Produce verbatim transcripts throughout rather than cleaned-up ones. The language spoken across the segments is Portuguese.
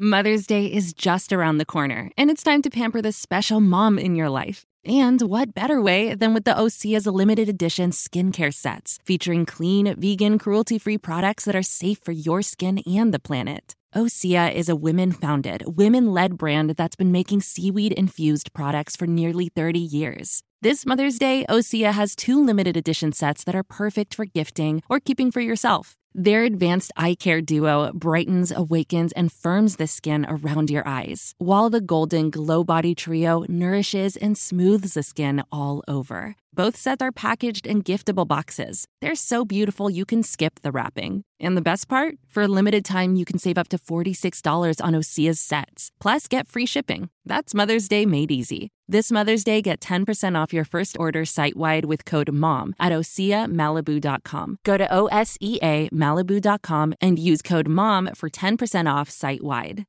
Mother's Day is just around the corner, and it's time to pamper the special mom in your life. And what better way than with the Osea's limited edition skincare sets, featuring clean, vegan, cruelty-free products that are safe for your skin and the planet. Osea is a women-founded, women-led brand that's been making seaweed-infused products for nearly thirty years. This Mother's Day, Osea has two limited edition sets that are perfect for gifting or keeping for yourself. Their advanced eye care duo brightens, awakens, and firms the skin around your eyes, while the golden glow body trio nourishes and smooths the skin all over. Both sets are packaged in giftable boxes. They're so beautiful you can skip the wrapping. And the best part? For a limited time, you can save up to forty-six dollars on Osea's sets, plus get free shipping. That's Mother's Day made easy. This Mother's Day, get ten percent off your first order site-wide with code MOM at osea malibu dot com. Go to O S E A Malibu dot com and use code MOM for ten percent off site-wide.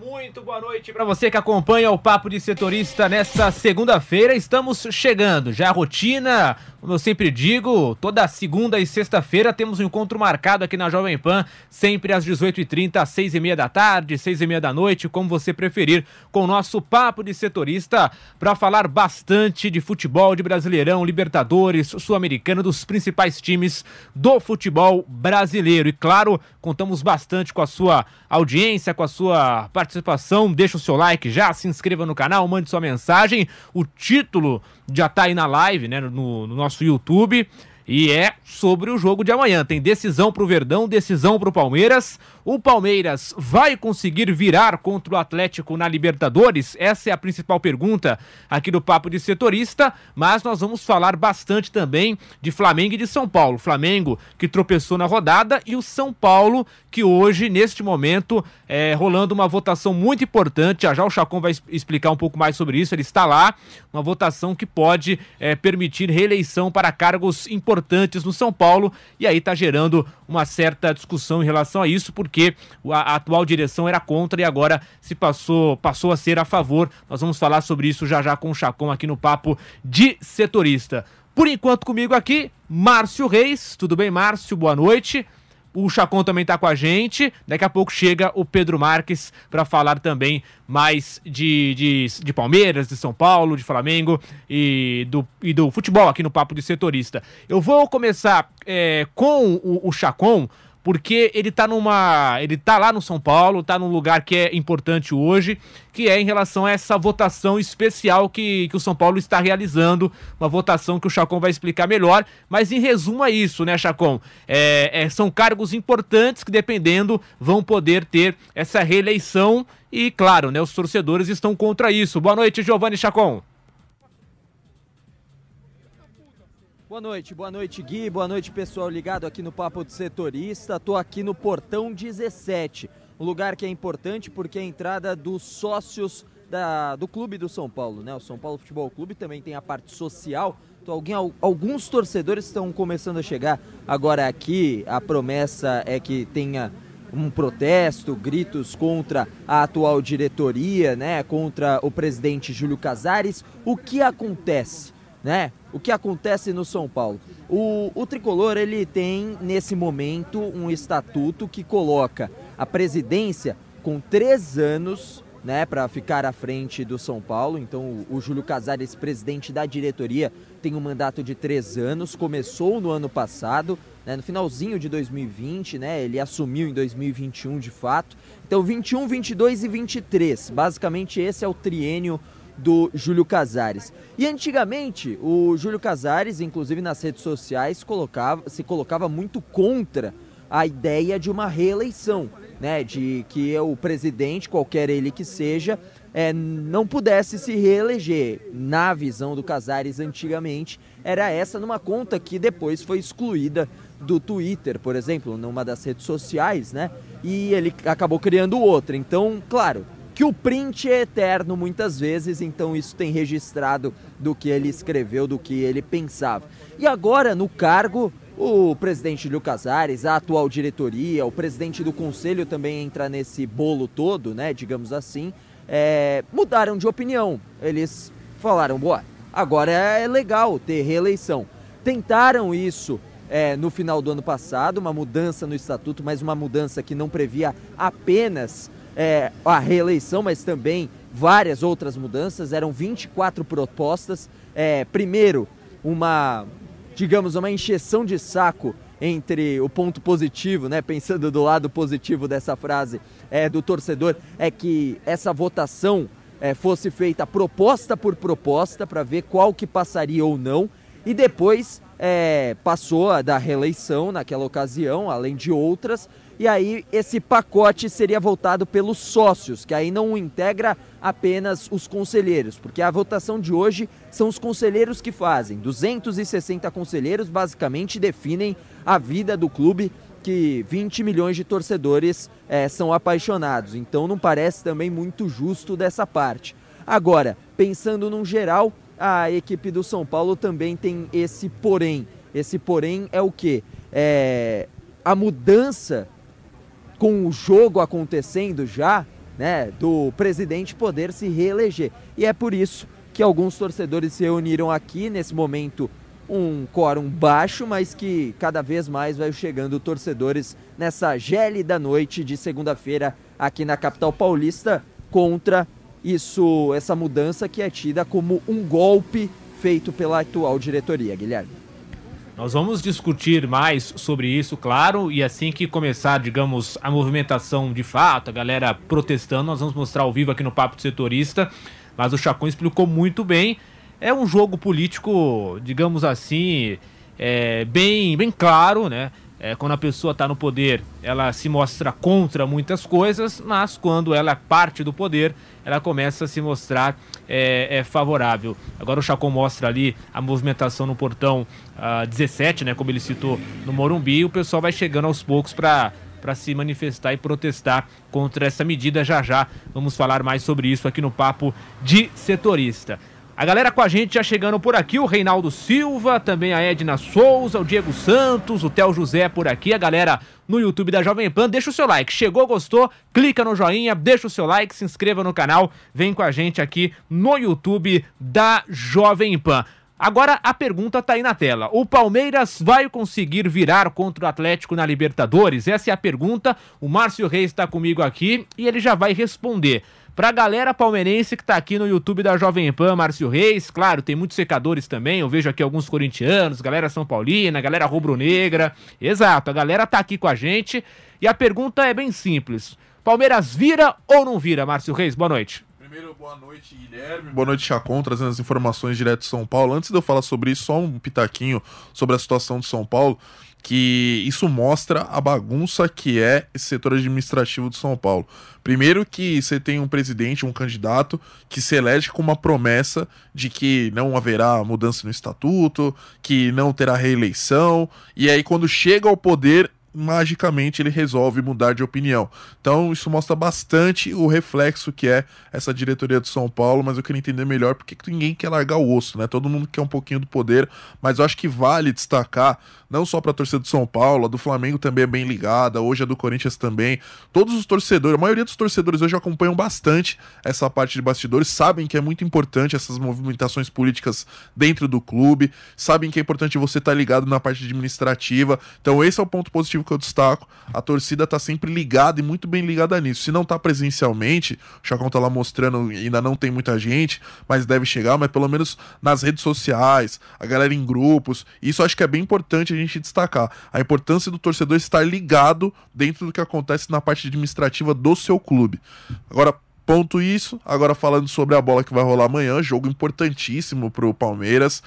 Muito boa noite para você que acompanha o Papo de Setorista nesta segunda-feira. Estamos chegando, já a rotina, como eu sempre digo, toda segunda e sexta-feira temos um encontro marcado aqui na Jovem Pan, sempre às dezoito e trinta, às seis e meia da tarde, seis e meia da noite, como você preferir, com o nosso Papo de Setorista, para falar bastante de futebol, de Brasileirão, Libertadores, Sul-Americana, dos principais times do futebol brasileiro. E claro, contamos bastante com a sua audiência, com a sua participação. Deixa o seu like já, se inscreva no canal, mande sua mensagem. O título já tá aí na live, né, no, no nosso YouTube, e é sobre o jogo de amanhã. Tem decisão pro Verdão, decisão pro Palmeiras. O Palmeiras vai conseguir virar contra o Atlético na Libertadores? Essa é a principal pergunta aqui do Papo de Setorista, mas nós vamos falar bastante também de Flamengo e de São Paulo. Flamengo que tropeçou na rodada e o São Paulo que hoje, neste momento, é rolando uma votação muito importante. Já já o Chacon vai explicar um pouco mais sobre isso, ele está lá. Uma votação que pode é, permitir reeleição para cargos importantes importantes no São Paulo, e aí tá gerando uma certa discussão em relação a isso, porque a, a atual direção era contra e agora se passou, passou a ser a favor. Nós vamos falar sobre isso já já com o Chacon aqui no Papo de Setorista. Por enquanto comigo aqui, Márcio Reis. Tudo bem, Márcio? Boa noite. O Chacon também tá com a gente. Daqui a pouco chega o Pedro Marques para falar também mais de, de, de Palmeiras, de São Paulo, de Flamengo e do, e do futebol aqui no Papo de Setorista. Eu vou começar é, com o, o Chacon, porque ele tá numa, ele tá lá no São Paulo, tá num lugar que é importante hoje, que é em relação a essa votação especial que, que o São Paulo está realizando, uma votação que o Chacon vai explicar melhor, mas em resumo é isso, né, Chacon? É, é, são cargos importantes que, dependendo, vão poder ter essa reeleição e, claro, né, os torcedores estão contra isso. Boa noite, Giovani Chacon. Boa noite, boa noite Gui, boa noite pessoal ligado aqui no Papo de Setorista. Estou aqui no Portão dezessete, um lugar que é importante porque é a entrada dos sócios da, do Clube do São Paulo, né? O São Paulo Futebol Clube também tem a parte social, então alguém, alguns torcedores estão começando a chegar agora aqui. A promessa é que tenha um protesto, gritos contra a atual diretoria, né? Contra o presidente Júlio Casares. O que acontece? Né? O que acontece no São Paulo? O, o Tricolor, ele tem, nesse momento, um estatuto que coloca a presidência com três anos, né, para ficar à frente do São Paulo. Então, o, o Júlio Casares, presidente da diretoria, tem um mandato de três anos, começou no ano passado, né, no finalzinho de dois mil e vinte, né, ele assumiu em dois mil e vinte e um de fato. Então, vinte e um, vinte e dois e vinte e três, basicamente esse é o triênio do Júlio Casares. E antigamente, o Júlio Casares, inclusive nas redes sociais, colocava, se colocava muito contra a ideia de uma reeleição, né? De que o presidente, qualquer ele que seja, é, não pudesse se reeleger. Na visão do Casares, antigamente, era essa, numa conta que depois foi excluída do Twitter, por exemplo, numa das redes sociais, né? E ele acabou criando outra. Então, claro, que o print é eterno muitas vezes, então isso tem registrado do que ele escreveu, do que ele pensava. E agora, no cargo, o presidente Júlio Casares, a atual diretoria, o presidente do conselho também entra nesse bolo todo, né, digamos assim, é, mudaram de opinião. Eles falaram, boa, Agora é legal ter reeleição. Tentaram isso é, no final do ano passado, uma mudança no estatuto, mas uma mudança que não previa apenas é, a reeleição, mas também várias outras mudanças. Eram vinte e quatro propostas. É, primeiro, uma, digamos, uma encheção de saco entre o ponto positivo, né, pensando do lado positivo dessa frase é, do torcedor, é que essa votação é, fosse feita proposta por proposta para ver qual que passaria ou não, e depois é, passou a da reeleição naquela ocasião, além de outras, e aí esse pacote seria votado pelos sócios, que aí não integra apenas os conselheiros, porque a votação de hoje são os conselheiros que fazem. duzentos e sessenta conselheiros basicamente definem a vida do clube, que vinte milhões de torcedores é, são apaixonados. Então não parece também muito justo dessa parte. Agora, pensando num geral, a equipe do São Paulo também tem esse porém. Esse porém é o quê? É a mudança... com o jogo acontecendo já, né, do presidente poder se reeleger. E é por isso que alguns torcedores se reuniram aqui, nesse momento um quórum baixo, mas que cada vez mais vai chegando torcedores nessa gélida noite de segunda-feira aqui na capital paulista, contra isso, essa mudança que é tida como um golpe feito pela atual diretoria, Guilherme. Nós vamos discutir mais sobre isso, claro, e assim que começar, digamos, a movimentação de fato, a galera protestando, nós vamos mostrar ao vivo aqui no Papo de Setorista, mas o Chacon explicou muito bem. É um jogo político, digamos assim, é, bem, bem claro, né? É, quando a pessoa está no poder, ela se mostra contra muitas coisas, mas quando ela é parte do poder, ela começa a se mostrar é, é favorável. Agora o Chacon mostra ali a movimentação no portão uh, dezessete, né, como ele citou, no Morumbi, e o pessoal vai chegando aos poucos para para se manifestar e protestar contra essa medida. Já já vamos falar mais sobre isso aqui no Papo de Setorista. A galera com a gente já chegando por aqui, o Reinaldo Silva, também a Edna Souza, o Diego Santos, o Theo José por aqui, a galera no YouTube da Jovem Pan. Deixa o seu like, chegou, gostou, clica no joinha, deixa o seu like, se inscreva no canal, vem com a gente aqui no YouTube da Jovem Pan. Agora a pergunta tá aí na tela. O Palmeiras vai conseguir virar contra o Atlético na Libertadores? Essa é a pergunta. O Márcio Reis está comigo aqui e ele já vai responder. Pra galera palmeirense que tá aqui no YouTube da Jovem Pan, Márcio Reis, claro, tem muitos secadores também, eu vejo aqui alguns corintianos, galera São Paulina, galera rubro-negra, exato, a galera tá aqui com a gente e a pergunta é bem simples: Palmeiras vira ou não vira, Márcio Reis? Boa noite. Primeiro, boa noite, Guilherme, boa noite, Chacon, trazendo as informações direto de São Paulo. Antes de eu falar sobre isso, só um pitaquinho sobre a situação de São Paulo, que isso mostra a bagunça que é esse setor administrativo de São Paulo. Primeiro que você tem um presidente, um candidato, que se elege com uma promessa de que não haverá mudança no estatuto, que não terá reeleição, e aí quando chega ao poder, magicamente ele resolve mudar de opinião. Então isso mostra bastante o reflexo que é essa diretoria de São Paulo, mas eu queria entender melhor porque ninguém quer largar o osso, né? Todo mundo quer um pouquinho do poder, mas eu acho que vale destacar, não só para a torcida de São Paulo, a do Flamengo também é bem ligada, hoje a do Corinthians também, todos os torcedores, a maioria dos torcedores hoje acompanham bastante essa parte de bastidores, sabem que é muito importante essas movimentações políticas dentro do clube, sabem que é importante você estar ligado na parte administrativa. Então esse é o ponto positivo que eu destaco, a torcida tá sempre ligada e muito bem ligada nisso. Se não tá presencialmente, o Chacon tá lá mostrando, ainda não tem muita gente, mas deve chegar, mas pelo menos nas redes sociais, a galera em grupos, isso acho que é bem importante a gente destacar, a importância do torcedor estar ligado dentro do que acontece na parte administrativa do seu clube. Agora, ponto isso, agora falando sobre a bola que vai rolar amanhã, jogo importantíssimo pro Palmeiras,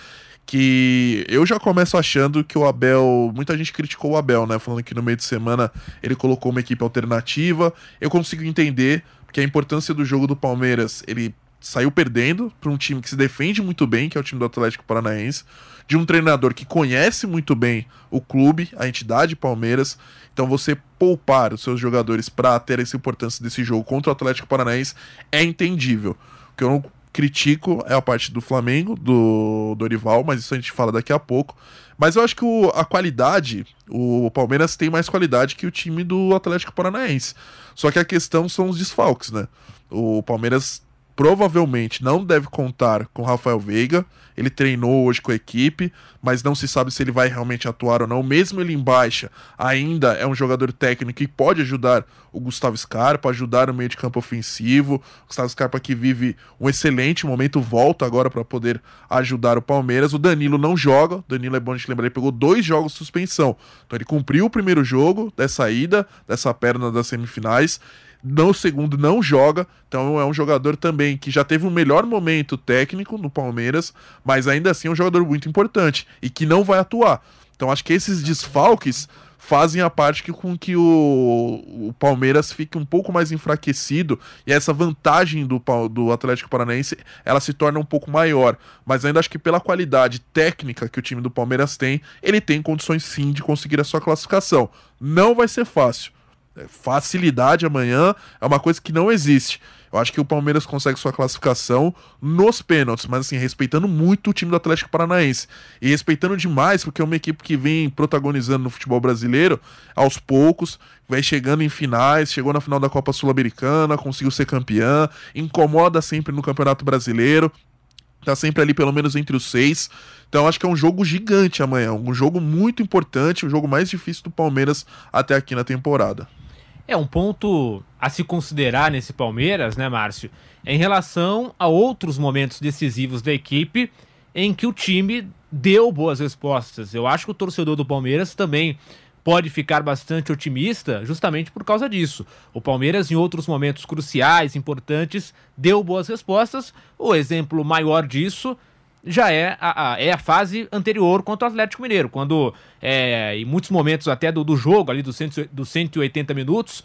que eu já começo achando que o Abel... Muita gente criticou o Abel, né? Falando que no meio de semana ele colocou uma equipe alternativa. Eu consigo entender que a importância do jogo do Palmeiras... Ele saiu perdendo para um time que se defende muito bem, que é o time do Atlético Paranaense, de um treinador que conhece muito bem o clube, a entidade Palmeiras. Então você poupar os seus jogadores para ter essa importância desse jogo contra o Atlético Paranaense é entendível. O que eu não... critico é a parte do Flamengo, do Dorival, mas isso a gente fala daqui a pouco. Mas eu acho que o, a qualidade, o Palmeiras tem mais qualidade que o time do Atlético Paranaense. Só que a questão são os desfalques, né? O Palmeiras provavelmente não deve contar com Rafael Veiga. Ele treinou hoje com a equipe, mas não se sabe se ele vai realmente atuar ou não. Mesmo ele em baixa, ainda é um jogador técnico que pode ajudar o Gustavo Scarpa, ajudar o meio de campo ofensivo. O Gustavo Scarpa, que vive um excelente momento, volta agora para poder ajudar o Palmeiras. O Danilo não joga. O Danilo, é bom a gente lembrar, ele pegou dois jogos de suspensão. Então ele cumpriu o primeiro jogo dessa ida, dessa perna das semifinais. No segundo não joga, então é um jogador também que já teve o melhor momento técnico no Palmeiras, mas ainda assim é um jogador muito importante e que não vai atuar. Então acho que esses desfalques fazem a parte que, com que o, o Palmeiras fique um pouco mais enfraquecido, e essa vantagem do, do Atlético Paranaense, ela se torna um pouco maior. Mas ainda acho que pela qualidade técnica que o time do Palmeiras tem, ele tem condições sim de conseguir a sua classificação. Não vai ser fácil. Facilidade amanhã é uma coisa que não existe. Eu acho que o Palmeiras consegue sua classificação nos pênaltis, mas assim, respeitando muito o time do Atlético Paranaense. E respeitando demais, porque é uma equipe que vem protagonizando no futebol brasileiro aos poucos, vai chegando em finais, chegou na final da Copa Sul-Americana, conseguiu ser campeã, incomoda sempre no Campeonato Brasileiro, tá sempre ali pelo menos entre os seis. Então acho que é um jogo gigante amanhã, um jogo muito importante, o jogo mais difícil do Palmeiras até aqui na temporada. É um ponto a se considerar nesse Palmeiras, né, Márcio? Em relação a outros momentos decisivos da equipe em que o time deu boas respostas. Eu acho que o torcedor do Palmeiras também pode ficar bastante otimista justamente por causa disso. O Palmeiras, em outros momentos cruciais, importantes, deu boas respostas. O exemplo maior disso já é a, a, é a fase anterior contra o Atlético Mineiro, quando é, em muitos momentos até do, do jogo ali dos do cento e oitenta minutos,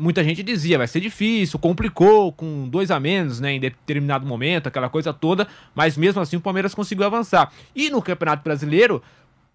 muita gente dizia, vai ser difícil, complicou, com dois a menos, né, em determinado momento, aquela coisa toda, mas mesmo assim o Palmeiras conseguiu avançar. E no Campeonato Brasileiro,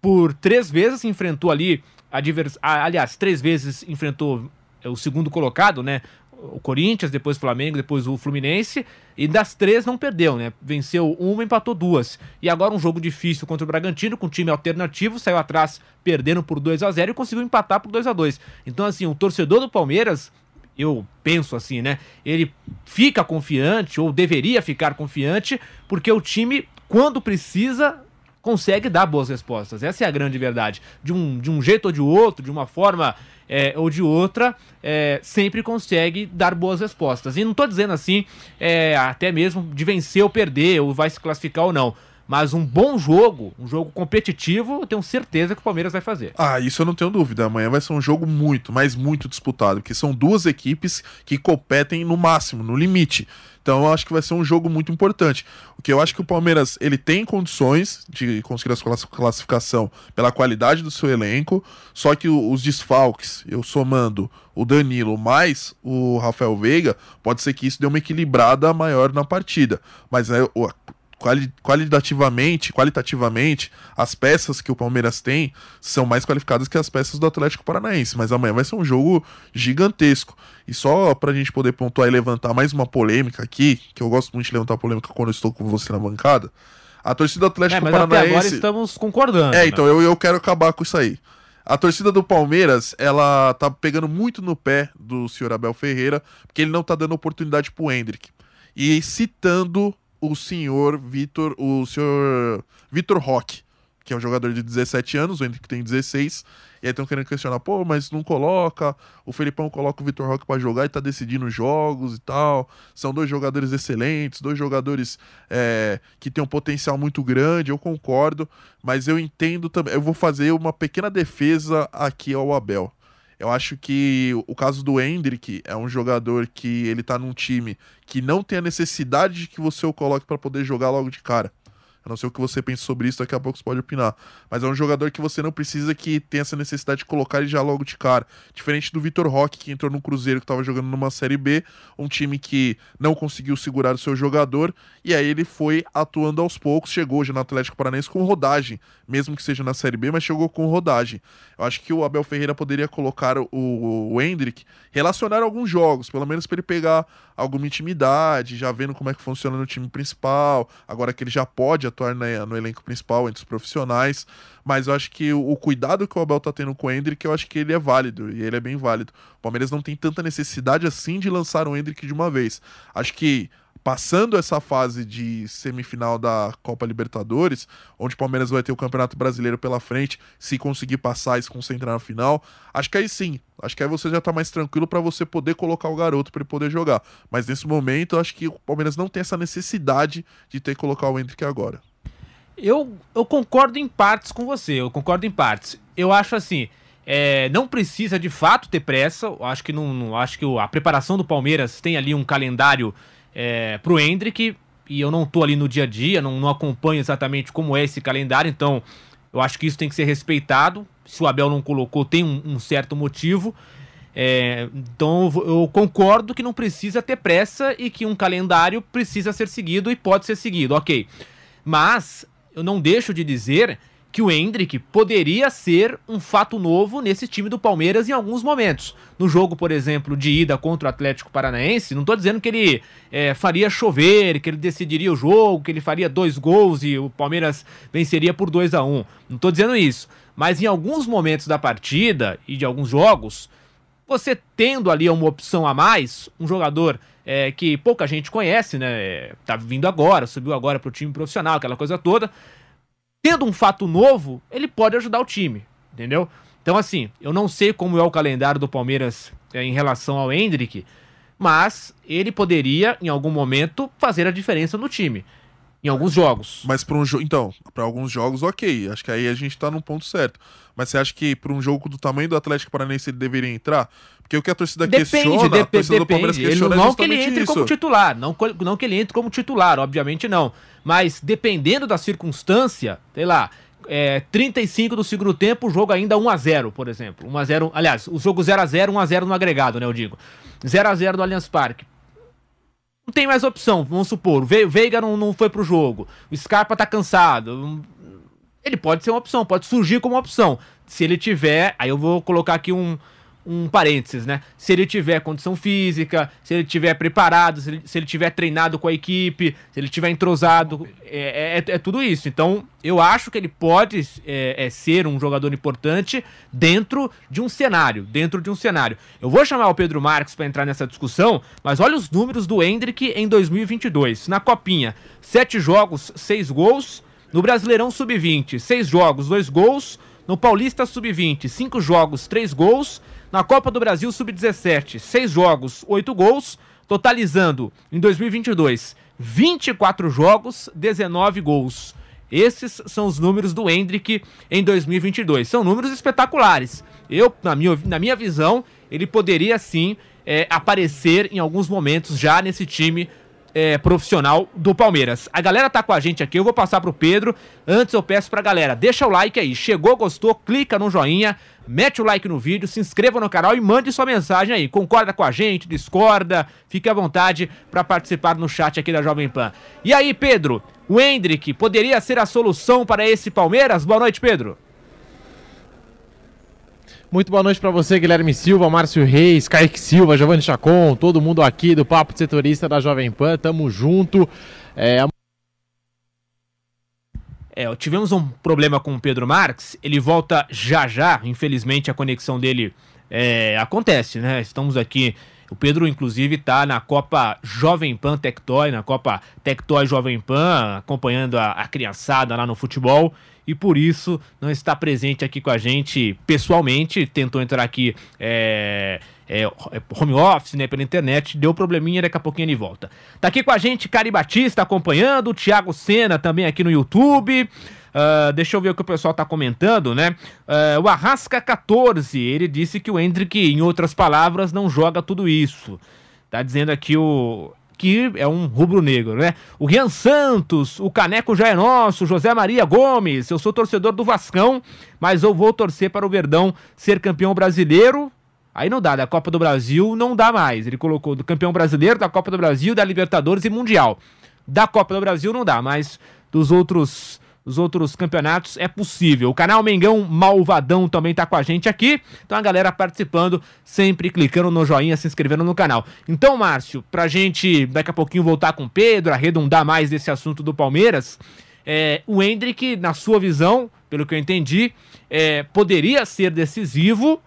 por três vezes enfrentou ali, advers... aliás, três vezes enfrentou o segundo colocado, né, o Corinthians, depois o Flamengo, depois o Fluminense, e das três não perdeu, né? Venceu uma, empatou duas. E agora um jogo difícil contra o Bragantino, com time alternativo, saiu atrás perdendo por dois a zero e conseguiu empatar por dois a dois. Então, assim, o torcedor do Palmeiras, eu penso assim, né? Ele fica confiante, ou deveria ficar confiante, porque o time, quando precisa, consegue dar boas respostas. Essa é a grande verdade. De um, de um jeito ou de outro, de uma forma é, ou de outra, é, sempre consegue dar boas respostas. E não estou dizendo assim, é, até mesmo de vencer ou perder, ou vai se classificar ou não. Mas um bom jogo, um jogo competitivo, eu tenho certeza que o Palmeiras vai fazer. Ah, isso eu não tenho dúvida. Amanhã vai ser um jogo muito, mas muito disputado, porque são duas equipes que competem no máximo, no limite. Então eu acho que vai ser um jogo muito importante. O que eu acho que o Palmeiras, ele tem condições de conseguir a sua classificação pela qualidade do seu elenco, só que os desfalques, eu somando o Danilo mais o Rafael Veiga, pode ser que isso dê uma equilibrada maior na partida. Mas é, o Qualitativamente, qualitativamente, as peças que o Palmeiras tem são mais qualificadas que as peças do Atlético Paranaense, mas amanhã vai ser um jogo gigantesco. E só pra gente poder pontuar e levantar mais uma polêmica aqui, que eu gosto muito de levantar polêmica quando eu estou com você na bancada, a torcida do Atlético é, mas Paranaense... Até agora estamos concordando. É, então, né? eu, eu quero acabar com isso aí. A torcida do Palmeiras, ela tá pegando muito no pé do senhor Abel Ferreira, porque ele não tá dando oportunidade pro Endrick. E citando o senhor Vitor, o senhor Vitor Roque, que é um jogador de dezessete anos, o Endrick tem dezesseis, e aí estão querendo questionar, pô, mas não coloca, o Felipão coloca o Vitor Roque pra jogar e tá decidindo jogos e tal, são dois jogadores excelentes, dois jogadores é, que tem um potencial muito grande, eu concordo, mas eu entendo também, eu vou fazer uma pequena defesa aqui ao Abel. Eu acho que o caso do Endrick é um jogador que ele tá num time que não tem a necessidade de que você o coloque para poder jogar logo de cara. Eu não sei o que você pensa sobre isso, daqui a pouco você pode opinar. Mas é um jogador que você não precisa que tenha essa necessidade de colocar ele já logo de cara. Diferente do Vitor Roque, que entrou no Cruzeiro, que estava jogando numa Série B, um time que não conseguiu segurar o seu jogador, e aí ele foi atuando aos poucos, chegou já no Atlético Paranaense com rodagem, mesmo que seja na Série B, mas chegou com rodagem. Eu acho que o Abel Ferreira poderia colocar o, o, o Endrick, relacionar alguns jogos, pelo menos para ele pegar alguma intimidade, já vendo como é que funciona no time principal, agora que ele já pode atuar na, no elenco principal, entre os profissionais, mas eu acho que o, o cuidado que o Abel tá tendo com o Endrick, eu acho que ele é válido, e ele é bem válido. O Palmeiras não tem tanta necessidade assim de lançar o Endrick de uma vez. Acho que passando essa fase de semifinal da Copa Libertadores, onde o Palmeiras vai ter o Campeonato Brasileiro pela frente, se conseguir passar e se concentrar na final, acho que aí sim, acho que aí você já tá mais tranquilo para você poder colocar o garoto para ele poder jogar. Mas nesse momento, acho que o Palmeiras não tem essa necessidade de ter que colocar o Endrick agora. Eu, eu concordo em partes com você, eu concordo em partes. Eu acho assim, é, não precisa de fato ter pressa, eu acho que, não, não, acho que a preparação do Palmeiras tem ali um calendário... É, pro Endrick, e eu não tô ali no dia a dia, não, não acompanho exatamente como é esse calendário, então eu acho que isso tem que ser respeitado. Se o Abel não colocou, tem um, um certo motivo. É, então eu, eu concordo que não precisa ter pressa e que um calendário precisa ser seguido e pode ser seguido, ok. Mas eu não deixo de dizer que o Endrick poderia ser um fato novo nesse time do Palmeiras em alguns momentos. No jogo, por exemplo, de ida contra o Atlético Paranaense, não estou dizendo que ele é, faria chover, que ele decidiria o jogo, que ele faria dois gols e o Palmeiras venceria por dois a um. Não estou dizendo isso. Mas em alguns momentos da partida e de alguns jogos, você tendo ali uma opção a mais, um jogador é, que pouca gente conhece, né? Tá vindo agora, subiu agora para o time profissional, aquela coisa toda... Tendo um fato novo, ele pode ajudar o time, entendeu? Então, assim, eu não sei como é o calendário do Palmeiras é, em relação ao Endrick, mas ele poderia, em algum momento, fazer a diferença no time, em alguns jogos. Mas para um jogo, então, para alguns jogos, ok, acho que aí a gente tá no ponto certo. Mas você acha que para um jogo do tamanho do Atlético Paranaense ele deveria entrar? Porque o que a torcida depende, questiona, dep a torcida depende. do Palmeiras questiona ele, não é que ele entre isso. como titular, não, não que ele entre como titular, obviamente não. Mas dependendo da circunstância, sei lá, é, trinta e cinco do segundo tempo, o jogo ainda um a zero, por exemplo. um a zero, aliás, o jogo zero a zero, um a zero no agregado, né, eu digo. zero a zero no Allianz Parque. Não tem mais opção, vamos supor. O Veiga não, não foi pro jogo, o Scarpa tá cansado. Ele pode ser uma opção, pode surgir como uma opção. Se ele tiver, aí eu vou colocar aqui um... um parênteses, né? Se ele tiver condição física, se ele tiver preparado, se ele, se ele tiver treinado com a equipe, se ele tiver entrosado, é, é, é tudo isso. Então, eu acho que ele pode é, é ser um jogador importante dentro de um cenário, dentro de um cenário. Eu vou chamar o Pedro Marques para entrar nessa discussão, mas olha os números do Endrick em dois mil e vinte e dois. Na Copinha, sete jogos, seis gols. No Brasileirão sub vinte, seis jogos, dois gols. No Paulista sub vinte, cinco jogos, três gols. Na Copa do Brasil sub dezessete, seis jogos, oito gols, totalizando em dois mil e vinte e dois vinte e quatro jogos, dezenove gols. Esses são os números do Endrick em dois mil e vinte e dois. São números espetaculares. Eu, na minha, na minha visão, ele poderia sim é, aparecer em alguns momentos já nesse time é, profissional do Palmeiras. A galera tá com a gente aqui, eu vou passar pro Pedro. Antes eu peço pra galera, deixa o like aí. Chegou, gostou, clica no joinha, mete o like no vídeo, se inscreva no canal e mande sua mensagem aí. Concorda com a gente, discorda, fique à vontade para participar no chat aqui da Jovem Pan. E aí, Pedro, o Endrick poderia ser a solução para esse Palmeiras? Boa noite, Pedro. Muito boa noite para você, Guilherme Silva, Márcio Reis, Kaique Silva, Giovani Chacon, todo mundo aqui do Papo de Setorista da Jovem Pan, tamo junto. É... É, tivemos um problema com o Pedro Marques, ele volta já já, infelizmente a conexão dele é, acontece, né? Estamos aqui, o Pedro inclusive tá na Copa Jovem Pan Tectoy, na Copa Tectoy Jovem Pan, acompanhando a, a criançada lá no futebol. E por isso não está presente aqui com a gente pessoalmente, tentou entrar aqui é, é, home office, né, pela internet, deu probleminha, daqui a pouquinho ele volta. Tá aqui com a gente Cari Batista acompanhando, o Thiago Senna também aqui no YouTube, uh, deixa eu ver o que o pessoal tá comentando, né, uh, o Arrasca quatorze, ele disse que o Endrick, em outras palavras, não joga tudo isso, tá dizendo aqui o... que é um rubro-negro, né? O Rian Santos, o Caneco já é nosso, José Maria Gomes, eu sou torcedor do Vascão, mas eu vou torcer para o Verdão ser campeão brasileiro, aí não dá, da Copa do Brasil não dá mais, ele colocou do campeão brasileiro, da Copa do Brasil, da Libertadores e Mundial, da Copa do Brasil não dá, mas dos outros, dos outros campeonatos é possível. O canal Mengão Malvadão também tá com a gente aqui, então a galera participando, sempre clicando no joinha, se inscrevendo no canal. Então, Márcio, pra gente daqui a pouquinho voltar com o Pedro, arredondar mais desse assunto do Palmeiras, é, o Endrick, na sua visão, pelo que eu entendi, é, poderia ser decisivo,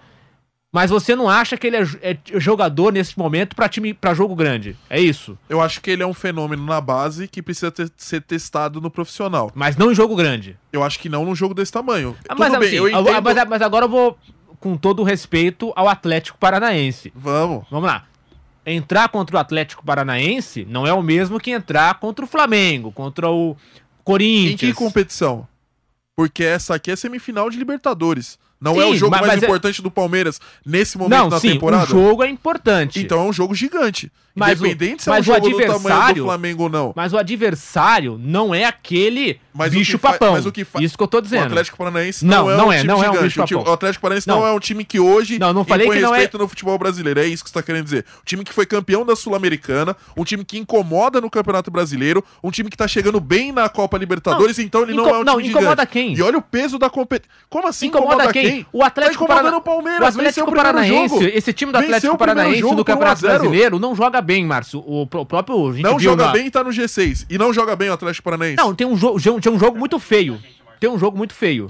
Mas você não acha que ele é jogador nesse momento para time, para jogo grande? É isso? Eu acho que ele é um fenômeno na base que precisa ter, ser testado no profissional. Mas não em jogo grande? Eu acho que não num jogo desse tamanho. Ah, mas, tudo assim, bem, eu entendo... mas, mas agora eu vou, com todo o respeito, ao Atlético Paranaense. Vamos. Vamos lá. Entrar contra o Atlético Paranaense não é o mesmo que entrar contra o Flamengo, contra o Corinthians. Em que competição? Porque essa aqui é semifinal de Libertadores. Não sim, é o jogo mas, mais mas importante é... do Palmeiras nesse momento não, da sim, temporada? Não, sim, o jogo é importante. Então é um jogo gigante. Mas independente o, se é um jogo do tamanho do Flamengo ou não. Mas o adversário não é aquele mas bicho fa... papão. Mas o que fa... Isso que eu tô dizendo. O Atlético Paranaense não, não é não um é, time não gigante. É um bicho papão. O, time... o Atlético Paranaense não. não é um time que hoje não, não falei impõe que não respeito é... no futebol brasileiro. É isso que você tá querendo dizer. Um time que foi campeão da Sul-Americana, um time que incomoda no Campeonato Brasileiro, um time que tá chegando bem na Copa Libertadores, não, então ele inco... não é um time não, gigante. Não, incomoda quem? E olha o peso da competição. Como assim incomoda quem? O Atlético, tá Parana... o Palmeiras, o Atlético o Paranaense, jogo. Esse time do Atlético Paranaense do Campeonato Brasileiro não joga bem, Márcio. O próprio... A gente não joga na... bem e tá no G seis. E não joga bem o Atlético Paranaense. Não, tem um, jo... tem um jogo muito feio. Tem um jogo muito feio.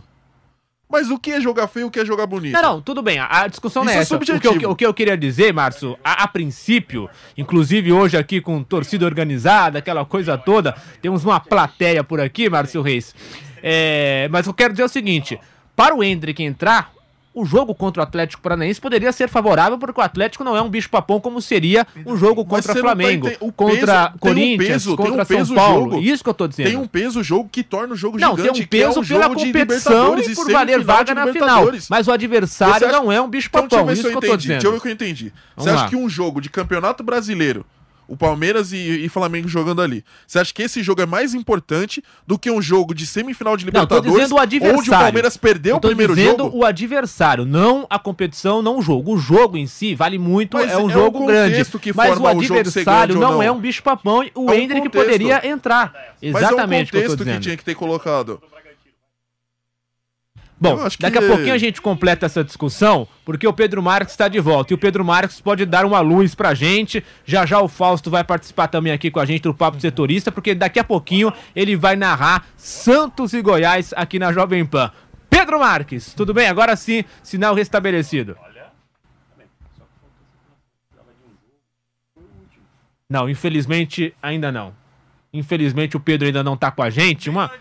Mas o que é jogar feio e o que é jogar bonito? Não, não, tudo bem. A discussão não é essa. É o, que eu, o que eu queria dizer, Márcio, a, a princípio, inclusive hoje aqui com torcida organizada, aquela coisa toda, temos uma plateia por aqui, Márcio Reis. É, mas eu quero dizer o seguinte... Para o Endrick entrar, o jogo contra o Atlético Paranaense poderia ser favorável, porque o Atlético não é um bicho-papão como seria um jogo contra o Flamengo, tá, contra peso, Corinthians, um peso, contra um São peso Paulo. Jogo, isso que eu tô dizendo. Tem um peso o jogo que torna o jogo não, gigante. Não, tem um peso é um pela competição e por valer vaga na final. Mas o adversário acha... não é um bicho-papão, então, isso que eu, eu tô dizendo. Deixa eu ver o que eu entendi. Vamos Você lá. acha que um jogo de Campeonato Brasileiro, o Palmeiras e, e Flamengo jogando ali. Você acha que esse jogo é mais importante do que um jogo de semifinal de Libertadores, não, onde o Palmeiras perdeu o primeiro jogo? Eu tô dizendo o adversário, não a competição, não o jogo. O jogo em si vale muito, mas é um é jogo grande. Que mas forma o adversário o jogo não, não é um bicho-papão. O é um Endrick contexto. poderia entrar. Exatamente o que eu tô dizendo. Mas é um contexto que tinha que ter colocado. Bom, daqui que... a pouquinho a gente completa essa discussão, porque o Pedro Marques está de volta. E o Pedro Marques pode dar uma luz pra gente. Já já o Fausto vai participar também aqui com a gente do Papo de Setorista, porque daqui a pouquinho ele vai narrar Santos e Goiás aqui na Jovem Pan. Pedro Marques, tudo bem? Agora sim, sinal restabelecido. Não, infelizmente ainda não. Infelizmente o Pedro ainda não tá com a gente. Uma,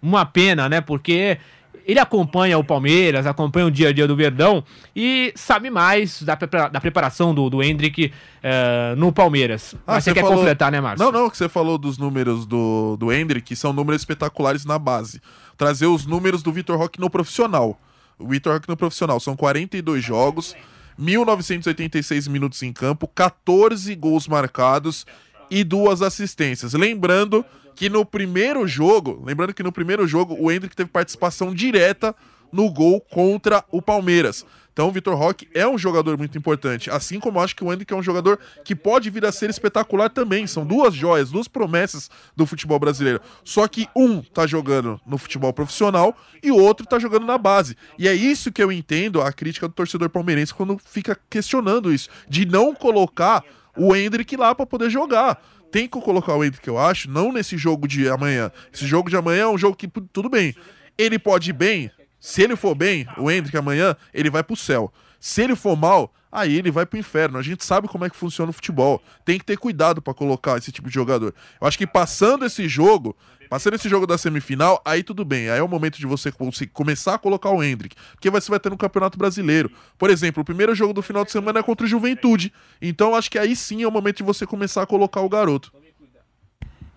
uma pena, né? Porque... ele acompanha o Palmeiras, acompanha o dia a dia do Verdão e sabe mais da, prepara da preparação do, do Endrick uh, no Palmeiras. Ah, Mas você quer falou... completar, né, Márcio? Não, não, que você falou dos números do, do Endrick, que são números espetaculares na base. Trazer os números do Vitor Roque no profissional. O Vitor Roque no profissional são quarenta e dois jogos, mil novecentos e oitenta e seis minutos em campo, quatorze gols marcados e duas assistências. Lembrando... que no primeiro jogo, lembrando que no primeiro jogo o Endrick teve participação direta no gol contra o Palmeiras. Então o Vitor Roque é um jogador muito importante, assim como eu acho que o Endrick é um jogador que pode vir a ser espetacular também. São duas joias, duas promessas do futebol brasileiro. Só que um tá jogando no futebol profissional e o outro tá jogando na base. E é isso que eu entendo a crítica do torcedor palmeirense quando fica questionando isso, de não colocar o Endrick lá para poder jogar. Tem que colocar o Endrick, eu acho, não nesse jogo de amanhã. Esse jogo de amanhã é um jogo que, tudo bem, ele pode ir bem, se ele for bem, o Endrick amanhã, ele vai pro céu. Se ele for mal, aí ele vai pro inferno. A gente sabe como é que funciona o futebol. Tem que ter cuidado pra colocar esse tipo de jogador. Eu acho que passando esse jogo, passando esse jogo da semifinal, aí tudo bem. Aí é o momento de você começar a colocar o Endrick, porque você vai ter no Campeonato Brasileiro. Por exemplo, o primeiro jogo do final de semana é contra o Juventude. Então acho que aí sim é o momento de você começar a colocar o garoto.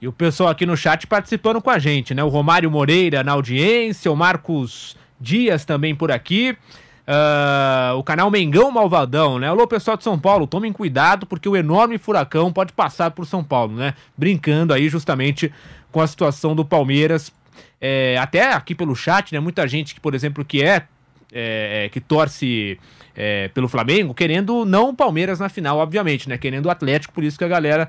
E o pessoal aqui no chat participando com a gente, né? O Romário Moreira na audiência, o Marcos Dias também por aqui. Uh, o canal Mengão Malvadão, né? Alô, pessoal de São Paulo, tomem cuidado porque o enorme furacão pode passar por São Paulo, né? Brincando aí justamente com a situação do Palmeiras. É, até aqui pelo chat, né? Muita gente que, por exemplo, que é, é que torce é, pelo Flamengo, querendo não o Palmeiras na final, obviamente, né? Querendo o Atlético, por isso que a galera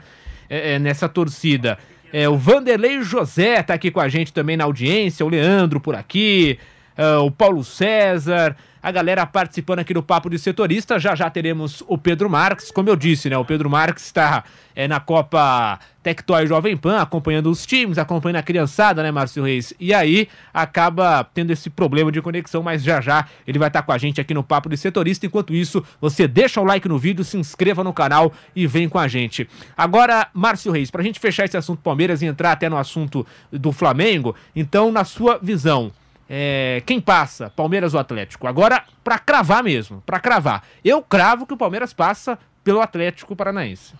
é, é nessa torcida. É, o Vanderlei José tá aqui com a gente também na audiência, o Leandro por aqui... uh, o Paulo César, a galera participando aqui do Papo de Setorista. Já já teremos o Pedro Marques, como eu disse, né? O Pedro Marques está é, na Copa Tectoy Jovem Pan, acompanhando os times, acompanhando a criançada, né, Márcio Reis? E aí acaba tendo esse problema de conexão, mas já já ele vai estar com a gente aqui no Papo de Setorista. Enquanto isso, você deixa o like no vídeo, se inscreva no canal e vem com a gente. Agora, Márcio Reis, pra gente fechar esse assunto Palmeiras e entrar até no assunto do Flamengo, então, na sua visão, É, quem passa, Palmeiras ou Atlético? Agora, pra cravar mesmo, pra cravar. Eu cravo que o Palmeiras passa pelo Atlético Paranaense.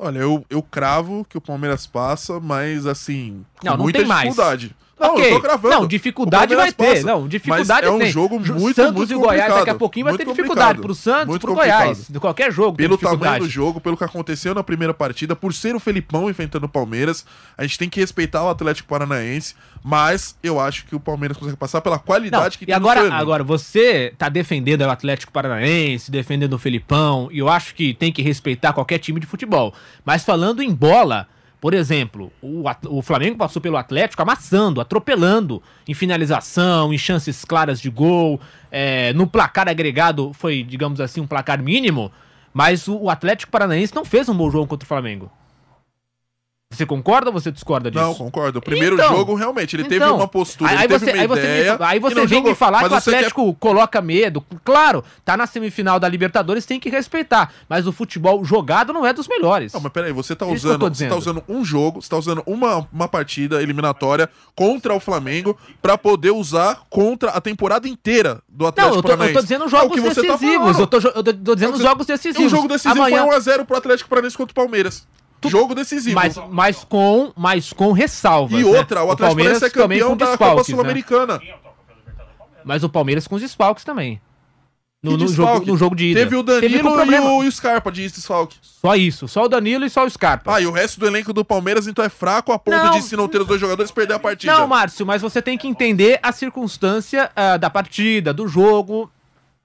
Olha, eu, eu cravo que o Palmeiras passa, mas assim, com não, não muita tem dificuldade. Mais. Não, okay. Eu tô gravando. Não, dificuldade vai ter. Passa, não, dificuldade é um tem. Jogo muito, muito Santos muito e Goiás daqui a pouquinho vai ter dificuldade pro Santos, muito pro complicado. Goiás. De qualquer jogo tem dificuldade. Pelo tamanho do jogo, pelo que aconteceu na primeira partida, por ser o Felipão enfrentando o Palmeiras, a gente tem que respeitar o Atlético Paranaense, mas eu acho que o Palmeiras consegue passar pela qualidade não, que e tem agora, no treino. Agora, você tá defendendo o Atlético Paranaense, defendendo o Felipão, e eu acho que tem que respeitar qualquer time de futebol. Mas falando em bola, por exemplo, o, o Flamengo passou pelo Atlético amassando, atropelando em finalização, em chances claras de gol, é, no placar agregado foi, digamos assim, um placar mínimo, mas o, o Atlético Paranaense não fez um bom jogo contra o Flamengo. Você concorda ou você discorda disso? Não, concordo. O primeiro então, jogo, realmente, ele então, teve uma postura, aí ele você, teve uma aí ideia... Você, aí você vem me falar que o Atlético quer... coloca medo. Claro, tá na semifinal da Libertadores, tem que respeitar. Mas o futebol jogado não é dos melhores. Não, mas peraí, você tá, usando, você tá usando um jogo, você tá usando uma, uma partida eliminatória contra o Flamengo pra poder usar contra a temporada inteira do Atlético não, eu tô, Paranaense. Não, eu tô dizendo jogos é decisivos. Tá eu, tô, eu tô dizendo eu tô, jogos decisivos. Um jogo decisivo Amanhã... foi um a zero pro Atlético Paranaense contra o Palmeiras. Tu... Jogo decisivo. Mas, mas, com, mas com ressalvas. E outra, né? o, o Atlético Paranaense é campeão da Copa Sul-Americana. Né? Mas o Palmeiras com os desfalques também. No, no, jogo, no jogo de ida. Teve o Danilo Teve e, o, e o Scarpa de desfalque. Só isso, só o Danilo e só o Scarpa. Ah, e o resto do elenco do Palmeiras então é fraco a ponto não, de se não ter os dois jogadores perder a partida. Não, Márcio, mas você tem que entender a circunstância uh, da partida, do jogo...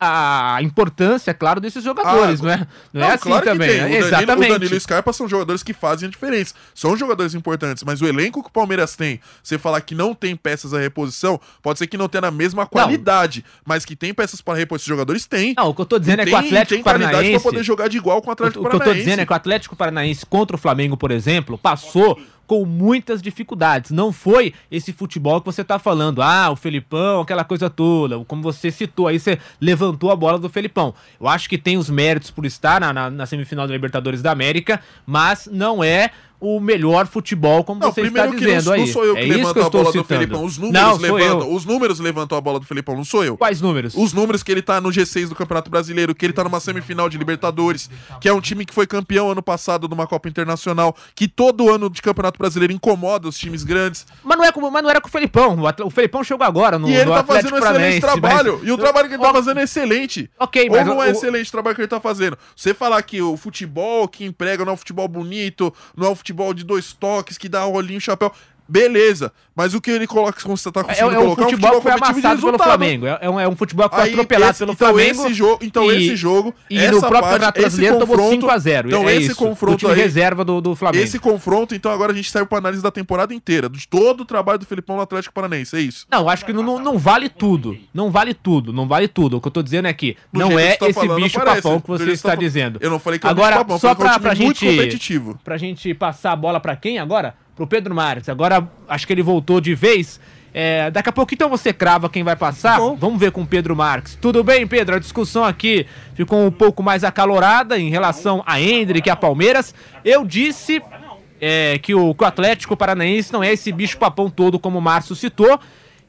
a importância, claro, desses jogadores, ah, não é? Não, não é assim claro também. Né? O Danilo, Exatamente. O Danilo e o Scarpa são jogadores que fazem a diferença. São jogadores importantes, mas o elenco que o Palmeiras tem, você falar que não tem peças à reposição, pode ser que não tenha na mesma qualidade, não. mas que tem peças para repor esses jogadores, tem. Não, o que eu tô dizendo tem, é que o Atlético Paranaense... tem qualidade para poder jogar de igual com o Atlético Paranaense. O que eu tô dizendo é que o Atlético Paranaense contra o Flamengo, por exemplo, passou... com muitas dificuldades, não foi esse futebol que você tá falando, ah, o Felipão, aquela coisa toda, como você citou aí, você levantou a bola do Felipão. Eu acho que tem os méritos por estar na, na, na semifinal da Libertadores da América, mas não é o melhor futebol, como não, você está que dizendo não, aí. Não sou eu que é levanto que eu a bola citando. do Felipão. Os números, não, levantam, os números levantam a bola do Felipão, não sou eu. Quais números? Os números que ele tá no G seis do Campeonato Brasileiro, que ele tá numa semifinal de Libertadores, que é um time que foi campeão ano passado numa Copa Internacional, que todo ano de Campeonato Brasileiro incomoda os times grandes. Mas não, é com, mas não era com o Felipão. O Felipão chegou agora no E ele no tá fazendo um excelente trabalho. Mas... E o trabalho que ele tá o... fazendo é excelente. Ok, mas... Ou não é o... excelente o trabalho que ele tá fazendo. Você falar que o futebol que emprega não é um futebol bonito, não é um futebol futebol de dois toques, que dá rolinho, chapéu, beleza, mas o que ele coloca como você tá conseguindo é, é um colocar, futebol é um futebol que foi amassado pelo Flamengo, é, é, um, é um futebol que foi Aí, atropelado esse, pelo então Flamengo esse jogo, então e, esse jogo e essa no próprio Campeonato Brasileiro tomou cinco a zero, então é esse isso, confronto do time aí, reserva do, do Flamengo esse confronto, então agora a gente serve para análise da temporada inteira, de todo o trabalho do Felipão no Atlético Paranaense, é isso? Não, acho que não, não vale tudo, não vale tudo não vale tudo, o que eu tô dizendo é que do não é que esse falando, bicho parece, papão que você está falando. dizendo eu não falei que agora, papão, só pra gente pra gente passar a bola pra quem agora? Pro Pedro Marques, agora acho que ele voltou de vez, é, daqui a pouco então você crava quem vai passar, Bom. vamos ver com o Pedro Marques. Tudo bem, Pedro? A discussão aqui ficou um pouco mais acalorada em relação a Endrick e a Palmeiras. Eu disse é, que, o, que o Atlético Paranaense não é esse bicho papão todo como o Márcio citou,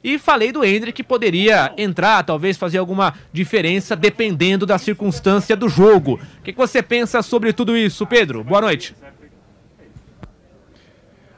e falei do Endrick que poderia entrar, talvez fazer alguma diferença dependendo da circunstância do jogo. O que, que você pensa sobre tudo isso, Pedro? Boa noite.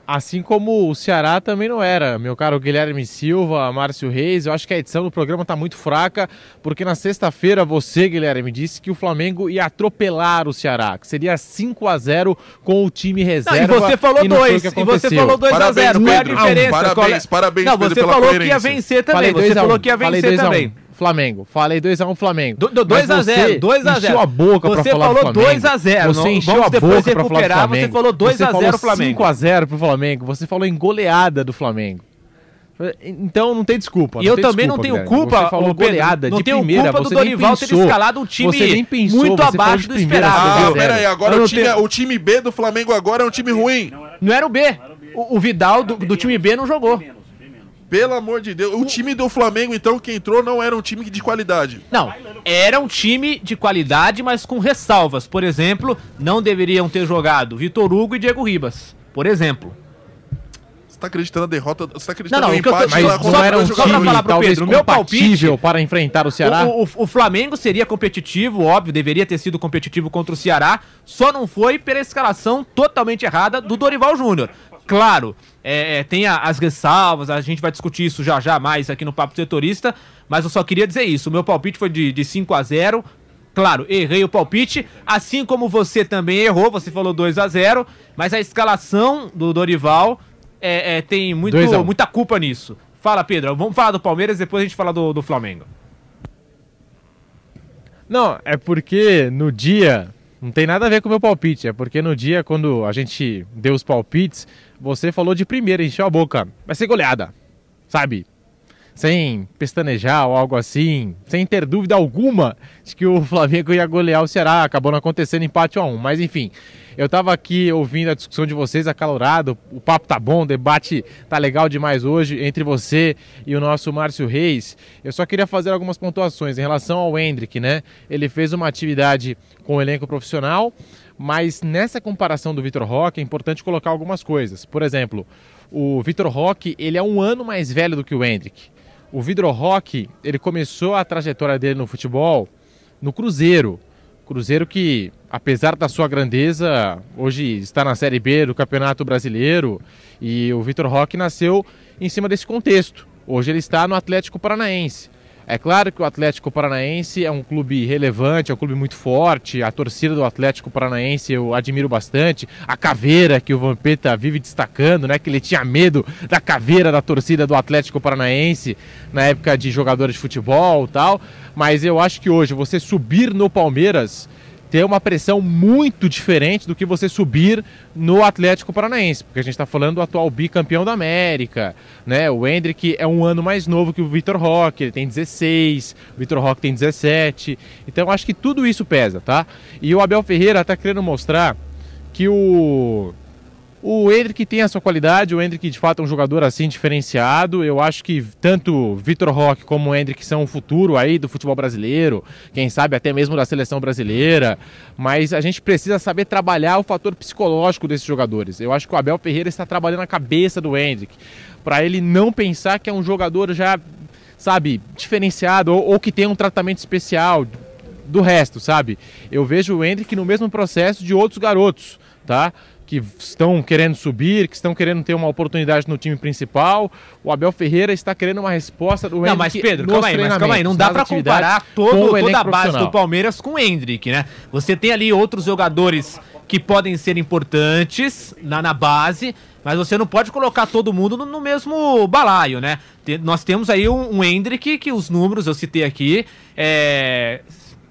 Assim como o Ceará também não era, meu caro Guilherme Silva, Márcio Reis, eu acho que a edição do programa está muito fraca, porque na sexta-feira você, Guilherme, disse que o Flamengo ia atropelar o Ceará, que seria cinco a zero com o time reserva. Não, e você falou dois, e você falou dois a zero, não é a diferença. Parabéns, parabéns, Pedro, pela coerência. Não, você falou que ia vencer também, você falou que ia vencer também. Flamengo, falei dois a um Flamengo. dois a zero, dois a zero. Encheu a boca pra falar do Flamengo. Você falou dois a zero. Você encheu a boca pra falar do Flamengo. Você falou dois a zero pro Flamengo. Você falou cinco a zero pro Flamengo. Você falou em goleada do Flamengo. Então não tem desculpa. E eu também desculpa, não tenho Guilherme. culpa, falou Pedro, goleada não de tenho primeira, culpa do Dorival ter escalado um time você nem pensou, muito abaixo do primeira, esperado. Ah, peraí, agora o time, tenho... o time B do Flamengo agora é um time ruim. Não era o B. O, o Vidal do, do time B não jogou. Pelo amor de Deus, o time do Flamengo, então, que entrou não era um time de qualidade. Não, era um time de qualidade, mas com ressalvas. Por exemplo, não deveriam ter jogado Vitor Hugo e Diego Ribas, por exemplo. Você tá acreditando na derrota? Você tá acreditando no empate? Mas não, só era um time, falar pro talvez Pedro, meu palpite, para enfrentar o Ceará? O, o, o Flamengo seria competitivo, óbvio, deveria ter sido competitivo contra o Ceará, só não foi pela escalação totalmente errada do Dorival Júnior. Claro, é, tem a, as ressalvas, a gente vai discutir isso já já mais aqui no Papo de Setorista, mas eu só queria dizer isso, o meu palpite foi de, de cinco a zero, claro, errei o palpite, assim como você também errou, você falou dois a zero, mas a escalação do Dorival... É, é, tem muito, muita culpa nisso. Fala, Pedro, vamos falar do Palmeiras, depois a gente fala do, do Flamengo. Não, é porque no dia, não tem nada a ver com o meu palpite, é porque no dia, quando a gente deu os palpites, você falou de primeira, encheu a boca, vai ser goleada, sabe? Sem pestanejar ou algo assim, sem ter dúvida alguma de que o Flamengo ia golear o Ceará, acabou não acontecendo, empate um a um, mas enfim... Eu tava aqui ouvindo a discussão de vocês, acalorado, o papo tá bom, o debate tá legal demais hoje entre você e o nosso Márcio Reis. Eu só queria fazer algumas pontuações em relação ao Endrick, né? Ele fez uma atividade com o elenco profissional, mas nessa comparação do Vitor Roque é importante colocar algumas coisas. Por exemplo, o Vitor Roque, ele é um ano mais velho do que o Endrick. O Vitor Roque, ele começou a trajetória dele no futebol no Cruzeiro. Cruzeiro que, apesar da sua grandeza, hoje está na Série B do Campeonato Brasileiro, e o Vitor Roque nasceu em cima desse contexto. Hoje ele está no Atlético Paranaense. É claro que o Atlético Paranaense é um clube relevante, é um clube muito forte, a torcida do Atlético Paranaense eu admiro bastante, a caveira que o Vampeta vive destacando, né, que ele tinha medo da caveira da torcida do Atlético Paranaense na época de jogadores de futebol e tal, mas eu acho que hoje você subir no Palmeiras tem uma pressão muito diferente do que você subir no Atlético Paranaense, porque a gente está falando do atual bicampeão da América, né? O Endrick é um ano mais novo que o Vitor Roque, ele tem dezesseis, o Vitor Roque tem dezessete, então acho que tudo isso pesa, tá? E o Abel Ferreira está querendo mostrar que o... O Endrick tem a sua qualidade, o Endrick de fato é um jogador assim diferenciado, eu acho que tanto Vitor Roque como o Endrick são o futuro aí do futebol brasileiro, quem sabe até mesmo da seleção brasileira, mas a gente precisa saber trabalhar o fator psicológico desses jogadores, eu acho que o Abel Ferreira está trabalhando a cabeça do Endrick, para ele não pensar que é um jogador já, sabe, diferenciado ou, ou que tem um tratamento especial do resto, sabe? Eu vejo o Endrick no mesmo processo de outros garotos, tá? Que estão querendo subir, que estão querendo ter uma oportunidade no time principal. O Abel Ferreira está querendo uma resposta do Endrick. Não, mas Pedro, calma aí, mas calma aí, não dá para comparar todo, toda a base do Palmeiras com o Endrick, né? Você tem ali outros jogadores que podem ser importantes na, na base, mas você não pode colocar todo mundo no, no mesmo balaio, né? Tem, nós temos aí um, um Endrick que os números eu citei aqui é,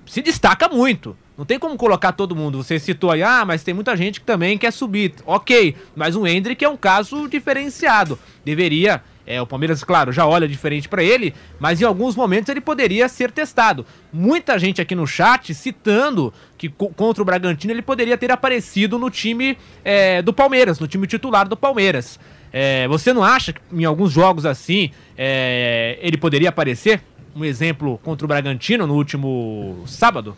se destaca muito. Não tem como colocar todo mundo. Você citou aí, ah, mas tem muita gente que também quer subir. Ok, mas o Endrick é um caso diferenciado. Deveria, é, o Palmeiras, claro, já olha diferente para ele, mas em alguns momentos ele poderia ser testado. Muita gente aqui no chat citando que contra o Bragantino ele poderia ter aparecido no time é, do Palmeiras, no time titular do Palmeiras. É, você não acha que em alguns jogos assim é, ele poderia aparecer? Um exemplo contra o Bragantino no último sábado?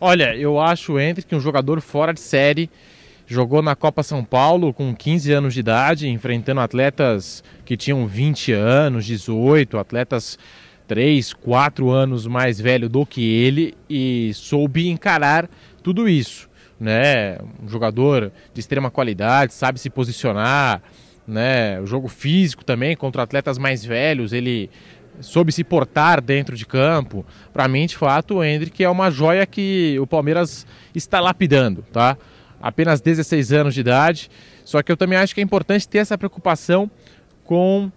Olha, eu acho o Endrick um jogador fora de série, jogou na Copa São Paulo com quinze anos de idade, enfrentando atletas que tinham vinte anos, dezoito, atletas três, quatro anos mais velho do que ele e soube encarar tudo isso, né? Um jogador de extrema qualidade, sabe se posicionar, né? O jogo físico também contra atletas mais velhos, ele... soube se portar dentro de campo. Para mim, de fato, o Endrick é uma joia que o Palmeiras está lapidando, tá? Apenas dezesseis anos de idade, só que eu também acho que é importante ter essa preocupação com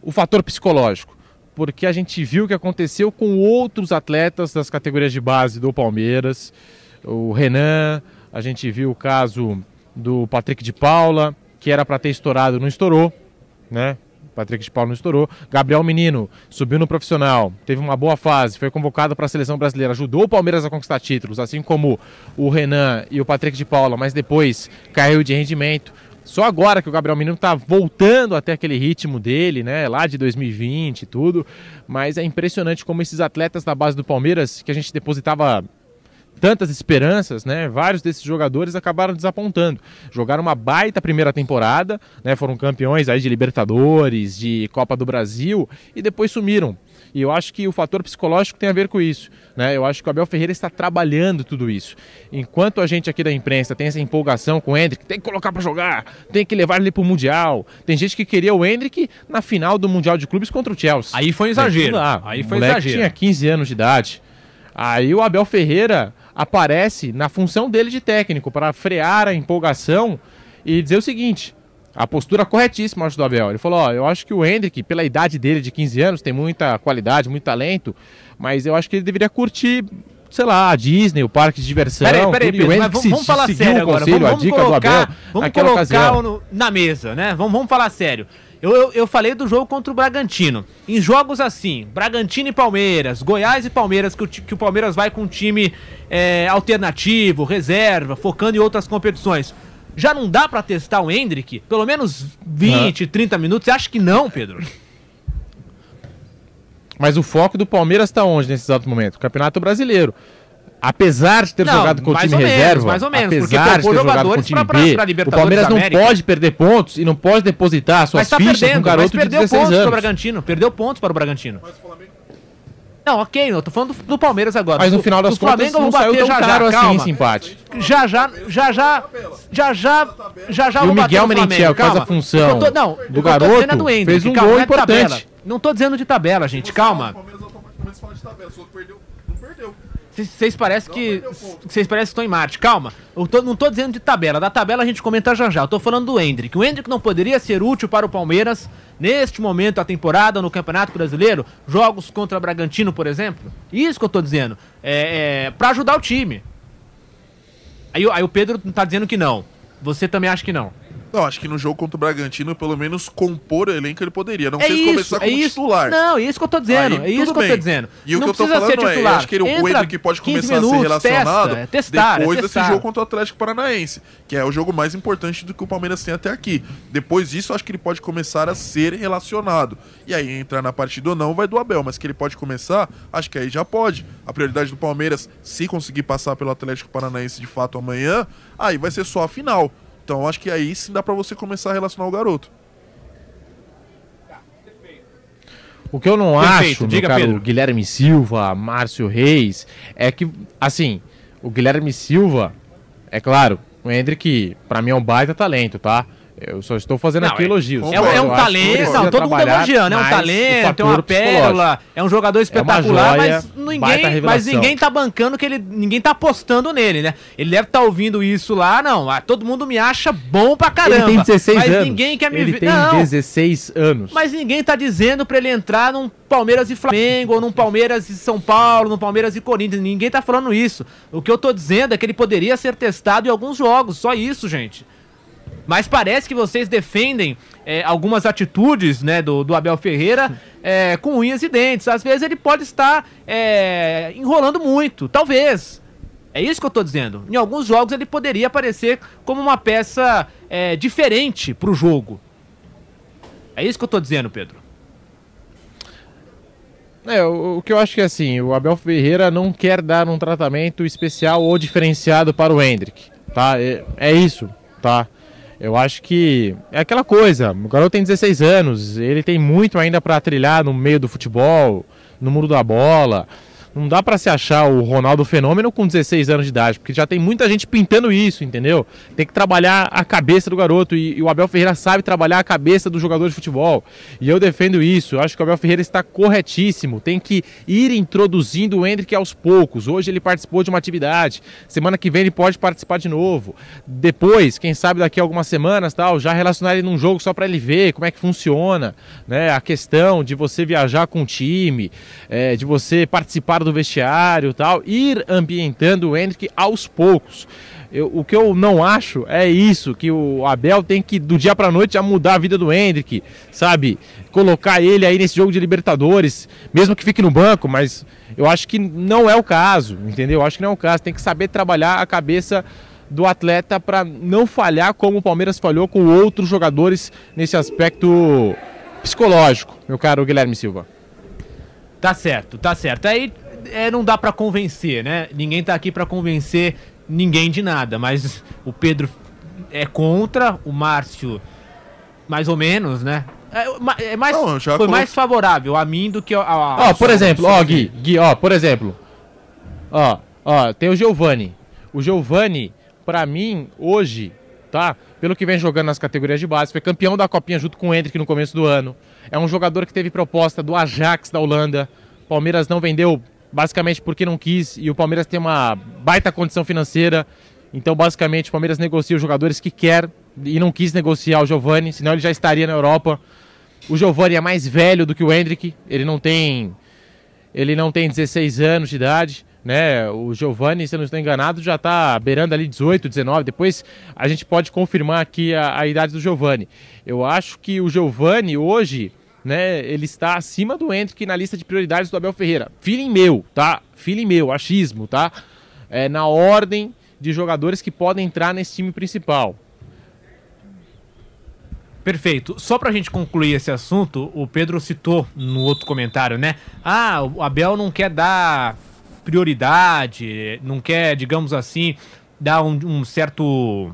o fator psicológico, porque a gente viu o que aconteceu com outros atletas das categorias de base do Palmeiras, o Renan, a gente viu o caso do Patrick de Paula, que era para ter estourado, não estourou, né? Patrick de Paulo não estourou. Gabriel Menino subiu no profissional, teve uma boa fase, foi convocado para a seleção brasileira, ajudou o Palmeiras a conquistar títulos, assim como o Renan e o Patrick de Paula, mas depois caiu de rendimento. Só agora que o Gabriel Menino está voltando até aquele ritmo dele, né? Lá de dois mil e vinte e tudo. Mas é impressionante como esses atletas da base do Palmeiras, que a gente depositava tantas esperanças, né? Vários desses jogadores acabaram desapontando. Jogaram uma baita primeira temporada, né? Foram campeões aí de Libertadores, de Copa do Brasil e depois sumiram. E eu acho que o fator psicológico tem a ver com isso, né? Eu acho que o Abel Ferreira está trabalhando tudo isso. Enquanto a gente aqui da imprensa tem essa empolgação com o Endrick, tem que colocar para jogar, tem que levar ele para o Mundial. Tem gente que queria o Endrick na final do Mundial de Clubes contra o Chelsea. Aí foi um exagero. Lá, aí foi o moleque exagero. Tinha quinze anos de idade. Aí o Abel Ferreira aparece na função dele de técnico para frear a empolgação e dizer o seguinte, a postura corretíssima, acho, do Abel. Ele falou, ó, eu acho que o Endrick, pela idade dele de quinze anos, tem muita qualidade, muito talento, mas eu acho que ele deveria curtir, sei lá, a Disney, o parque de diversão. Peraí, peraí, Pedro, mas vamos, vamos falar sério agora. Conselho, vamos vamos colocar, vamos colocar no, na mesa, né? Vamos, vamos falar sério. Eu, eu, eu falei do jogo contra o Bragantino. Em jogos assim, Bragantino e Palmeiras, Goiás e Palmeiras, que o, que o Palmeiras vai com um time é, alternativo, reserva, focando em outras competições. Já não dá pra testar o Endrick? Pelo menos vinte, ah. trinta minutos? Você acha que não, Pedro? Mas o foco do Palmeiras tá onde nesse exato momento? Campeonato Brasileiro. Apesar de ter não, jogado com o time menos, reserva, mais ou menos, apesar de ter jogado com o time pra, B, pra, pra o Palmeiras não pode perder pontos e não pode depositar suas tá fichas com um garoto de dezesseis anos. Para o Bragantino, perdeu pontos para o Bragantino. Mas o Flamengo... Não, ok, eu tô falando do, do Palmeiras agora. Mas no final das contas não saiu tão caro assim esse empate. Já, já, já, já, já, já, já, já. E o Miguel Merentiel faz a função do garoto, fez um gol importante. Não tô dizendo de tabela, gente, calma. Vocês parecem que vocês parecem que estão em Marte, calma. Eu tô, não tô dizendo de tabela, da tabela a gente comenta já já. Eu tô falando do Endrick. O Endrick não poderia ser útil para o Palmeiras neste momento da temporada no Campeonato Brasileiro? Jogos contra Bragantino, por exemplo? Isso que eu tô dizendo. É, é para ajudar o time. Aí, aí o Pedro tá dizendo que não. Você também acha que não? Não, acho que no jogo contra o Bragantino, pelo menos compor o elenco ele poderia. Não é precisa isso, começar como é isso, titular. Não, é isso que eu tô dizendo. Aí, é isso que bem. eu tô dizendo. E o que eu tô falando é, eu acho que ele, o Endrick pode começar minutos, a ser relacionado testa, é testar, depois é desse jogo contra o Atlético Paranaense, que é o jogo mais importante do que o Palmeiras tem até aqui. Depois disso, acho que ele pode começar a ser relacionado. E aí, entrar na partida ou não, vai do Abel. Mas que ele pode começar, acho que aí já pode. A prioridade do Palmeiras, se conseguir passar pelo Atlético Paranaense de fato amanhã, aí vai ser só a final. Então, acho que aí sim dá pra você começar a relacionar o garoto. O que eu não Perfeito, acho, meu caro Pedro. Guilherme Silva, Márcio Reis, é que, assim, o Guilherme Silva, é claro, o Endrick, pra mim, é um baita talento, tá? Eu só estou fazendo não, aqui é, elogios. É, é um talento, não, todo mundo elogiando. É um talento, é uma pérola, é um jogador espetacular, é joia, mas, ninguém, mas ninguém tá bancando, que ele, ninguém tá apostando nele, né? Ele deve estar tá ouvindo isso lá, não. Ah, todo mundo me acha bom pra caramba. Ele tem dezesseis anos. Mas ninguém quer me ver. Ele tem não, dezesseis anos. Mas ninguém tá dizendo pra ele entrar num Palmeiras e Flamengo, ou num Palmeiras e São Paulo, num Palmeiras e Corinthians. Ninguém tá falando isso. O que eu tô dizendo é que ele poderia ser testado em alguns jogos, só isso, gente. Mas parece que vocês defendem é, algumas atitudes, né, do, do Abel Ferreira é, com unhas e dentes. Às vezes ele pode estar é, enrolando muito, talvez. É isso que eu tô dizendo. Em alguns jogos ele poderia aparecer como uma peça é, diferente pro jogo. É isso que eu tô dizendo, Pedro. É, o, o que eu acho que é assim, o Abel Ferreira não quer dar um tratamento especial ou diferenciado para o Endrick, tá? É, é isso, tá? Eu acho que é aquela coisa, o garoto tem dezesseis anos, ele tem muito ainda para trilhar no meio do futebol, no mundo da bola. Não dá para se achar o Ronaldo Fenômeno com dezesseis anos de idade, porque já tem muita gente pintando isso, entendeu? Tem que trabalhar a cabeça do garoto, e, e o Abel Ferreira sabe trabalhar a cabeça do jogador de futebol. E eu defendo isso, eu acho que o Abel Ferreira está corretíssimo, tem que ir introduzindo o Endrick aos poucos. Hoje ele participou de uma atividade, semana que vem ele pode participar de novo. Depois, quem sabe daqui a algumas semanas, tal, já relacionar ele num jogo só para ele ver como é que funciona, né? A questão de você viajar com o time, é, de você participar fora do vestiário e tal, ir ambientando o Endrick aos poucos. Eu, o que eu não acho é isso, que o Abel tem que, do dia pra noite, já mudar a vida do Endrick, sabe? Colocar ele aí nesse jogo de Libertadores, mesmo que fique no banco, mas eu acho que não é o caso, entendeu? Eu acho que não é o caso, tem que saber trabalhar a cabeça do atleta pra não falhar como o Palmeiras falhou com outros jogadores nesse aspecto psicológico, meu caro Guilherme Silva. Tá certo, tá certo. Aí é, não dá pra convencer, né? Ninguém tá aqui pra convencer ninguém de nada, mas o Pedro é contra, o Márcio mais ou menos, né? É, é mais, não, foi coloquei... mais favorável a mim do que a... a ó, por exemplo, ó, Gui, Gui, ó, por exemplo, ó, ó, tem o Giovani. O Giovani, pra mim, hoje, tá? Pelo que vem jogando nas categorias de base, foi campeão da Copinha junto com o Endrick no começo do ano. É um jogador que teve proposta do Ajax da Holanda. Palmeiras não vendeu... basicamente porque não quis, e o Palmeiras tem uma baita condição financeira, então basicamente o Palmeiras negocia os jogadores que quer, e não quis negociar o Giovani, senão ele já estaria na Europa. O Giovani é mais velho do que o Endrick, ele não tem, ele não tem dezesseis anos de idade, né? O Giovani, se eu não estou enganado, já está beirando ali dezoito, dezenove, depois a gente pode confirmar aqui a, a idade do Giovani. Eu acho que o Giovani hoje... né, ele está acima do Endrick na lista de prioridades do Abel Ferreira. Feeling meu, tá? Feeling meu, achismo, tá? É, na ordem de jogadores que podem entrar nesse time principal. Perfeito. Só pra gente concluir esse assunto, o Pedro citou no outro comentário, né? Ah, o Abel não quer dar prioridade, não quer, digamos assim, dar um, um certo...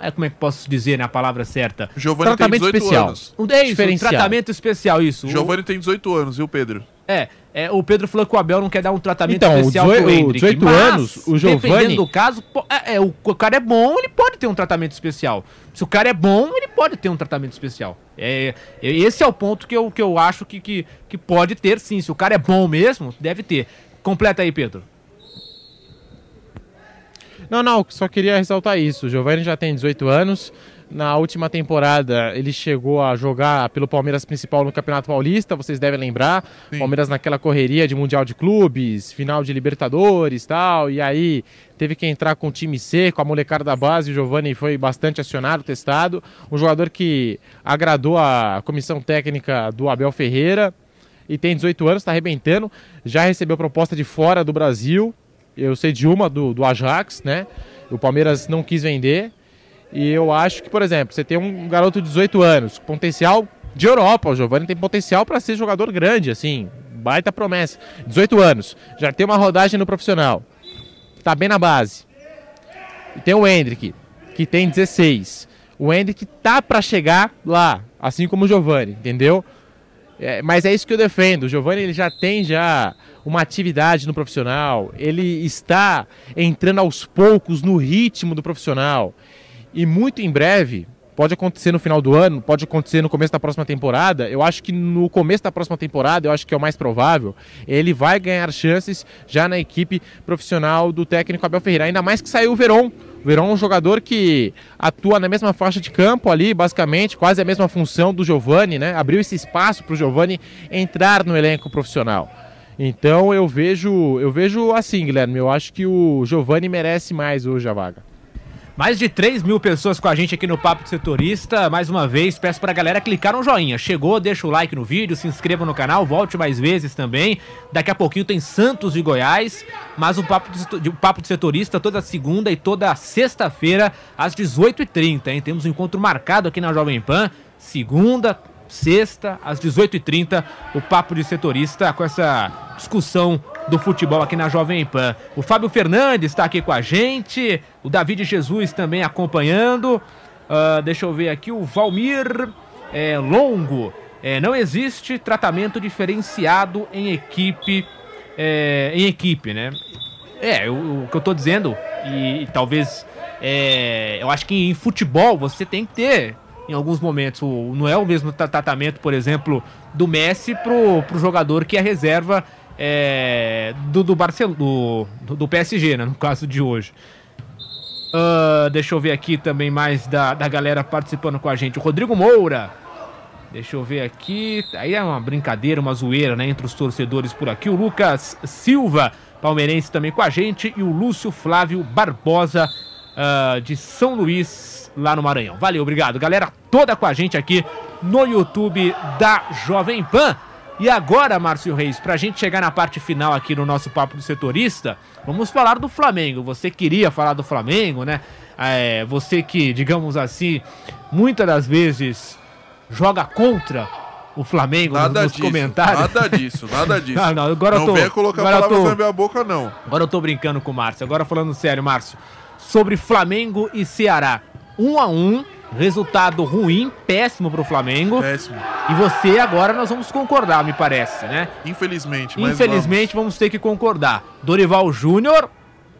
é, como é que posso dizer, né, a palavra certa? Giovani tem dezoito anos. É isso, um tratamento especial, isso. Giovani o... tem dezoito anos, viu, Pedro? É, é, o Pedro falou que o Abel não quer dar um tratamento então, especial pro Endrick. Então, dezoito anos, o Giovani... dependendo do caso, é, é, o cara é bom, ele pode ter um tratamento especial. Se o cara é bom, ele pode ter um tratamento especial. É, esse é o ponto que eu, que eu acho que, que, que pode ter, sim. Se o cara é bom mesmo, deve ter. Completa aí, Pedro. Não, não, só queria ressaltar isso. O Giovani já tem dezoito anos. Na última temporada ele chegou a jogar pelo Palmeiras principal no Campeonato Paulista, vocês devem lembrar. Sim. Palmeiras naquela correria de Mundial de Clubes, final de Libertadores e tal, e aí teve que entrar com o time C, com a molecada da base. O Giovani foi bastante acionado, testado. Um jogador que agradou a comissão técnica do Abel Ferreira e tem dezoito anos, está arrebentando. Já recebeu proposta de fora do Brasil. Eu sei de uma, do, do Ajax, né? O Palmeiras não quis vender. E eu acho que, por exemplo, você tem um garoto de dezoito anos, potencial de Europa. O Giovani tem potencial para ser jogador grande, assim. Baita promessa. dezoito anos. Já tem uma rodagem no profissional. Tá bem na base. E tem o Endrick, que tem dezesseis. O Endrick tá para chegar lá, assim como o Giovani, entendeu? É, mas é isso que eu defendo. O Giovani, ele já tem já uma atividade no profissional, ele está entrando aos poucos no ritmo do profissional. E muito em breve, pode acontecer no final do ano, pode acontecer no começo da próxima temporada, eu acho que no começo da próxima temporada, eu acho que é o mais provável, ele vai ganhar chances já na equipe profissional do técnico Abel Ferreira, ainda mais que saiu o Veron. O Veron é um jogador que atua na mesma faixa de campo ali, basicamente, quase a mesma função do Giovani, né? Abriu esse espaço para o Giovani entrar no elenco profissional. Então eu vejo, eu vejo assim, Guilherme, eu acho que o Giovani merece mais hoje a vaga. Mais de três mil pessoas com a gente aqui no Papo de Setorista. Mais uma vez, peço pra galera clicar no joinha. Chegou, deixa o like no vídeo, se inscreva no canal, volte mais vezes também. Daqui a pouquinho tem Santos de Goiás, mas o Papo de, o Papo de Setorista toda segunda e toda sexta-feira às dezoito e trinta, hein? Temos um encontro marcado aqui na Jovem Pan, segunda, sexta, às dezoito e trinta, o Papo de Setorista com essa discussão do futebol aqui na Jovem Pan. O Fábio Fernandes está aqui com a gente, o David Jesus também acompanhando, uh, deixa eu ver aqui, o Valmir é, Longo, é, não existe tratamento diferenciado em equipe, é, em equipe, né? É, o, o que eu tô dizendo, e, e talvez, é, eu acho que em futebol você tem que ter, em alguns momentos, não é o mesmo tratamento, por exemplo, do Messi pro, pro jogador que é reserva é, do, do, Barcelona, do, do P S G, né, no caso de hoje. Uh, deixa eu ver aqui também mais da, da galera participando com a gente. O Rodrigo Moura Deixa eu ver aqui. Aí é uma brincadeira, uma zoeira, né? Entre os torcedores por aqui. O Lucas Silva, palmeirense, também com a gente. E o Lúcio Flávio Barbosa, uh, de São Luís, lá no Maranhão. Valeu, obrigado. Galera toda com a gente aqui no YouTube da Jovem Pan. E agora, Márcio Reis, pra gente chegar na parte final aqui no nosso Papo do Setorista, vamos falar do Flamengo. Você queria falar do Flamengo, né? É, você que, digamos assim, muitas das vezes joga contra o Flamengo nada nos disso, comentários. Nada disso, nada disso. Não, não, agora não eu tô, venha colocar agora palavras eu tô, na minha boca, não. Agora eu tô brincando com o Márcio. Agora falando sério, Márcio, sobre Flamengo e Ceará. Um a um. Resultado ruim, péssimo pro Flamengo. Péssimo. E você agora nós vamos concordar, me parece, né? Infelizmente, mas Infelizmente vamos. vamos ter que concordar. Dorival Júnior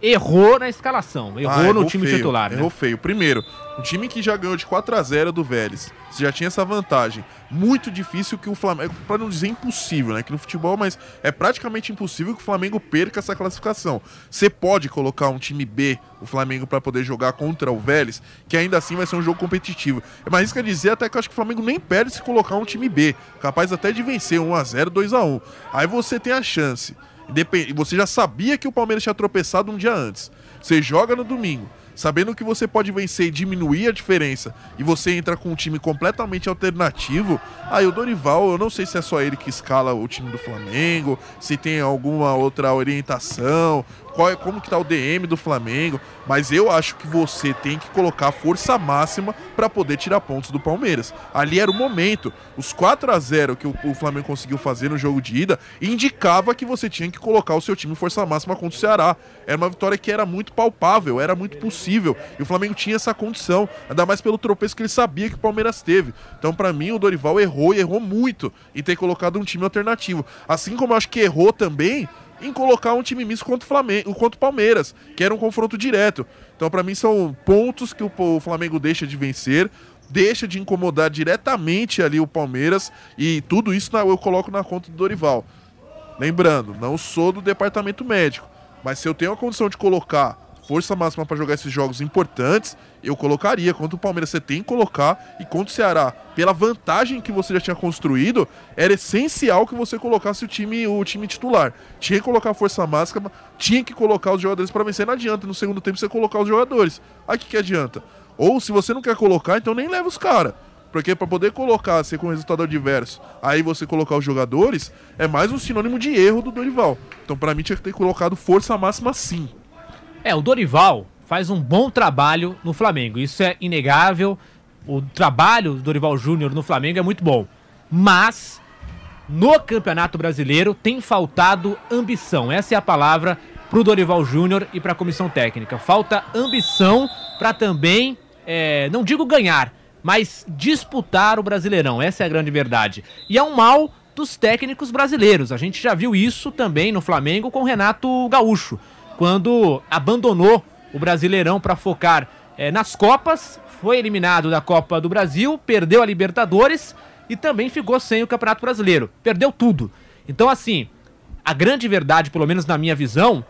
errou na escalação, errou ah, no errou time feio, titular. Errou né? feio. Primeiro, um time que já ganhou de quatro a zero do Vélez. Você já tinha essa vantagem. Muito difícil que o Flamengo, pra não dizer impossível, né? Que no futebol, mas é praticamente impossível que o Flamengo perca essa classificação. Você pode colocar um time B, o Flamengo, pra poder jogar contra o Vélez, que ainda assim vai ser um jogo competitivo. Mas isso quer dizer até que eu acho que o Flamengo nem perde se colocar um time B, capaz até de vencer um a zero, dois a um. Aí você tem a chance. Você já sabia que o Palmeiras tinha tropeçado um dia antes. Você joga no domingo, sabendo que você pode vencer e diminuir a diferença, e você entra com um time completamente alternativo. Aí o Dorival, eu não sei se é só ele que escala o time do Flamengo, se tem alguma outra orientação, qual é, como que tá o D M do Flamengo, mas eu acho que você tem que colocar força máxima para poder tirar pontos do Palmeiras. Ali era o momento. Os quatro a zero que o, o Flamengo conseguiu fazer no jogo de ida indicava que você tinha que colocar o seu time força máxima contra o Ceará. Era uma vitória que era muito palpável, era muito possível. E o Flamengo tinha essa condição, ainda mais pelo tropeço que ele sabia que o Palmeiras teve. Então, pra mim, o Dorival errou e errou muito em ter colocado um time alternativo. Assim como eu acho que errou também em colocar um time misto contra o Flamengo, contra o Palmeiras, que era um confronto direto. Então, pra mim, são pontos que o Flamengo deixa de vencer, deixa de incomodar diretamente ali o Palmeiras, e tudo isso eu coloco na conta do Dorival. Lembrando, não sou do departamento médico, mas se eu tenho a condição de colocar força máxima para jogar esses jogos importantes, eu colocaria. Contra o Palmeiras você tem que colocar, e contra o Ceará, pela vantagem que você já tinha construído, era essencial que você colocasse o time, o time titular. Tinha que colocar força máxima, tinha que colocar os jogadores para vencer. Não adianta no segundo tempo você colocar os jogadores. Aí que, que adianta? Ou se você não quer colocar, então nem leva os caras. Porque para poder colocar, ser com um resultado adverso, aí você colocar os jogadores, é mais um sinônimo de erro do Dorival. Então para mim tinha que ter colocado força máxima sim. É, o Dorival faz um bom trabalho no Flamengo, isso é inegável. O trabalho do Dorival Júnior no Flamengo é muito bom, mas no Campeonato Brasileiro tem faltado ambição. Essa é a palavra pro Dorival Júnior e pra comissão técnica. Falta ambição pra também, é, não digo ganhar, mas disputar o Brasileirão. Essa é a grande verdade. E é um mal dos técnicos brasileiros. A gente já viu isso também no Flamengo com o Renato Gaúcho, quando abandonou o Brasileirão para focar é, nas Copas, foi eliminado da Copa do Brasil, perdeu a Libertadores e também ficou sem o Campeonato Brasileiro. Perdeu tudo. Então, assim, a grande verdade, pelo menos na minha visão,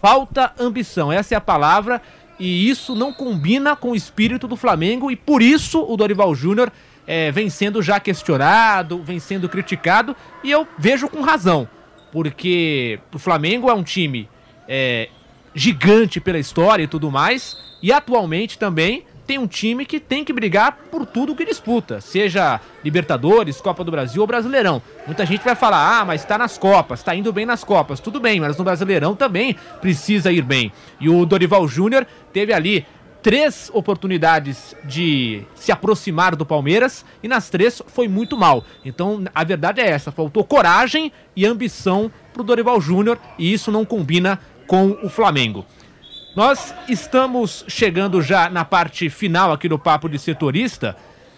falta ambição. Essa é a palavra, e isso não combina com o espírito do Flamengo, e por isso o Dorival Júnior é, vem sendo já questionado, vem sendo criticado, e eu vejo com razão, porque o Flamengo é um time É, gigante pela história e tudo mais, e atualmente também tem um time que tem que brigar por tudo que disputa, seja Libertadores, Copa do Brasil ou Brasileirão. Muita gente vai falar, ah, mas tá nas Copas, tá indo bem nas Copas, tudo bem, mas no Brasileirão também precisa ir bem. E o Dorival Júnior teve ali três oportunidades de se aproximar do Palmeiras, e nas três foi muito mal. Então a verdade é essa, faltou coragem e ambição pro Dorival Júnior, e isso não combina com o Flamengo. Nós estamos chegando já na parte final aqui do Papo de Setorista,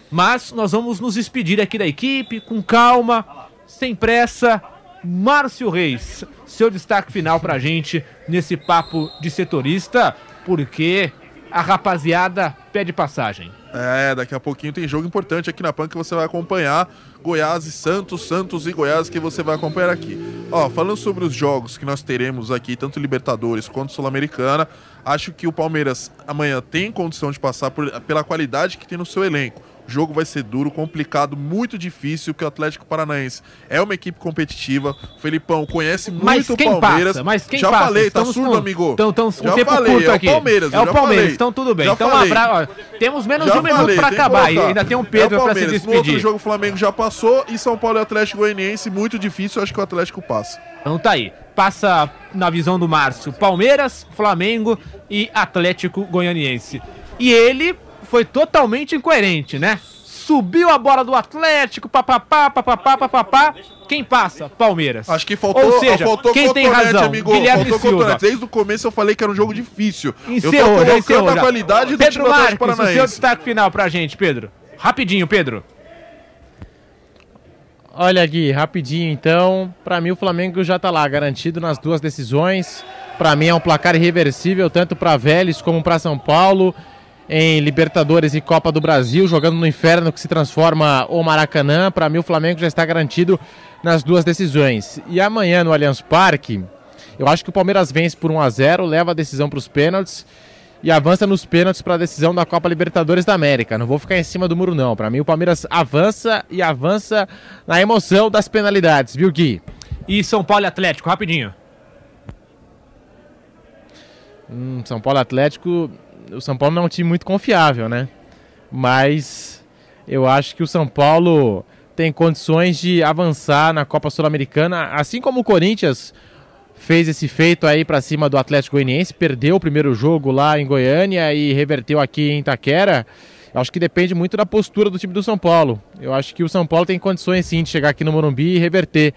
mas nós vamos nos despedir aqui da equipe, com calma, sem pressa. Márcio Reis, seu destaque final pra gente nesse Papo de Setorista, porque a rapaziada pede passagem. É, daqui a pouquinho tem jogo importante aqui na Pan que você vai acompanhar. Goiás e Santos, Santos e Goiás, que você vai acompanhar aqui. Ó, falando sobre os jogos que nós teremos aqui, tanto Libertadores quanto Sul-Americana, acho que o Palmeiras amanhã tem condição de passar por, pela qualidade que tem no seu elenco. O jogo vai ser duro, complicado, muito difícil, que o Atlético Paranaense é uma equipe competitiva. O Felipão conhece muito o Palmeiras. Passa? Mas quem já passa? Falei, estamos tá surdo, com, amigo? Então, então, já um tempo falei, curto aqui. É o Palmeiras, é o Palmeiras, então tudo bem. Já então, falei. Abra... Ó, temos menos já de um falei, minuto para acabar. E ainda tem um Pedro é para se despedir. No outro jogo o Flamengo já passou e São Paulo e Atlético Goianiense, muito difícil, eu acho que o Atlético passa. Então tá aí. Passa, na visão do Márcio, Palmeiras, Flamengo e Atlético Goianiense. E ele foi totalmente incoerente, né? Subiu a bola do Atlético, papapá, papapá, papapá. Quem passa? Palmeiras. Acho que faltou, ou seja, faltou quem tem razão, amigo, Guilherme faltou Silva. Desde o começo eu falei que era um jogo difícil. Encerrou, eu tô colocando a qualidade do Pedro Marques, o seu destaque final pra gente, Pedro. Rapidinho, Pedro. Olha, Gui, rapidinho então. Pra mim o Flamengo já tá lá, garantido nas duas decisões. Pra mim é um placar irreversível, tanto pra Vélez como pra São Paulo. Em Libertadores e Copa do Brasil, jogando no inferno que se transforma o Maracanã. Para mim o Flamengo já está garantido nas duas decisões. E amanhã no Allianz Parque, eu acho que o Palmeiras vence por um a zero, leva a decisão para os pênaltis e avança nos pênaltis para a decisão da Copa Libertadores da América. Não vou ficar em cima do muro não, para mim o Palmeiras avança e avança na emoção das penalidades, viu, Gui? E São Paulo e Atlético, rapidinho. Hum, São Paulo e Atlético... O São Paulo não é um time muito confiável, né? Mas eu acho que o São Paulo tem condições de avançar na Copa Sul-Americana, assim como o Corinthians fez esse feito aí pra cima do Atlético Goianiense, perdeu o primeiro jogo lá em Goiânia e reverteu aqui em Itaquera. Eu acho que depende muito da postura do time do São Paulo. Eu acho que o São Paulo tem condições sim de chegar aqui no Morumbi e reverter.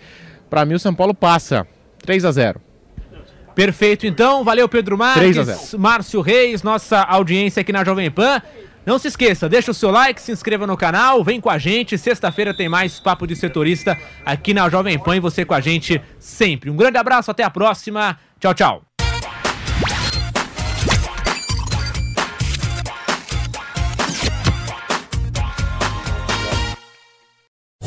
Pra mim o São Paulo passa, três a zero. Perfeito, então. Valeu, Pedro Marques, Márcio Reis, nossa audiência aqui na Jovem Pan. Não se esqueça, deixa o seu like, se inscreva no canal, vem com a gente. Sexta-feira tem mais Papo de Setorista aqui na Jovem Pan e você com a gente sempre. Um grande abraço, até a próxima. Tchau, tchau.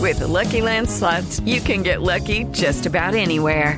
With the Lucky Land Slots, you can get lucky just about anywhere.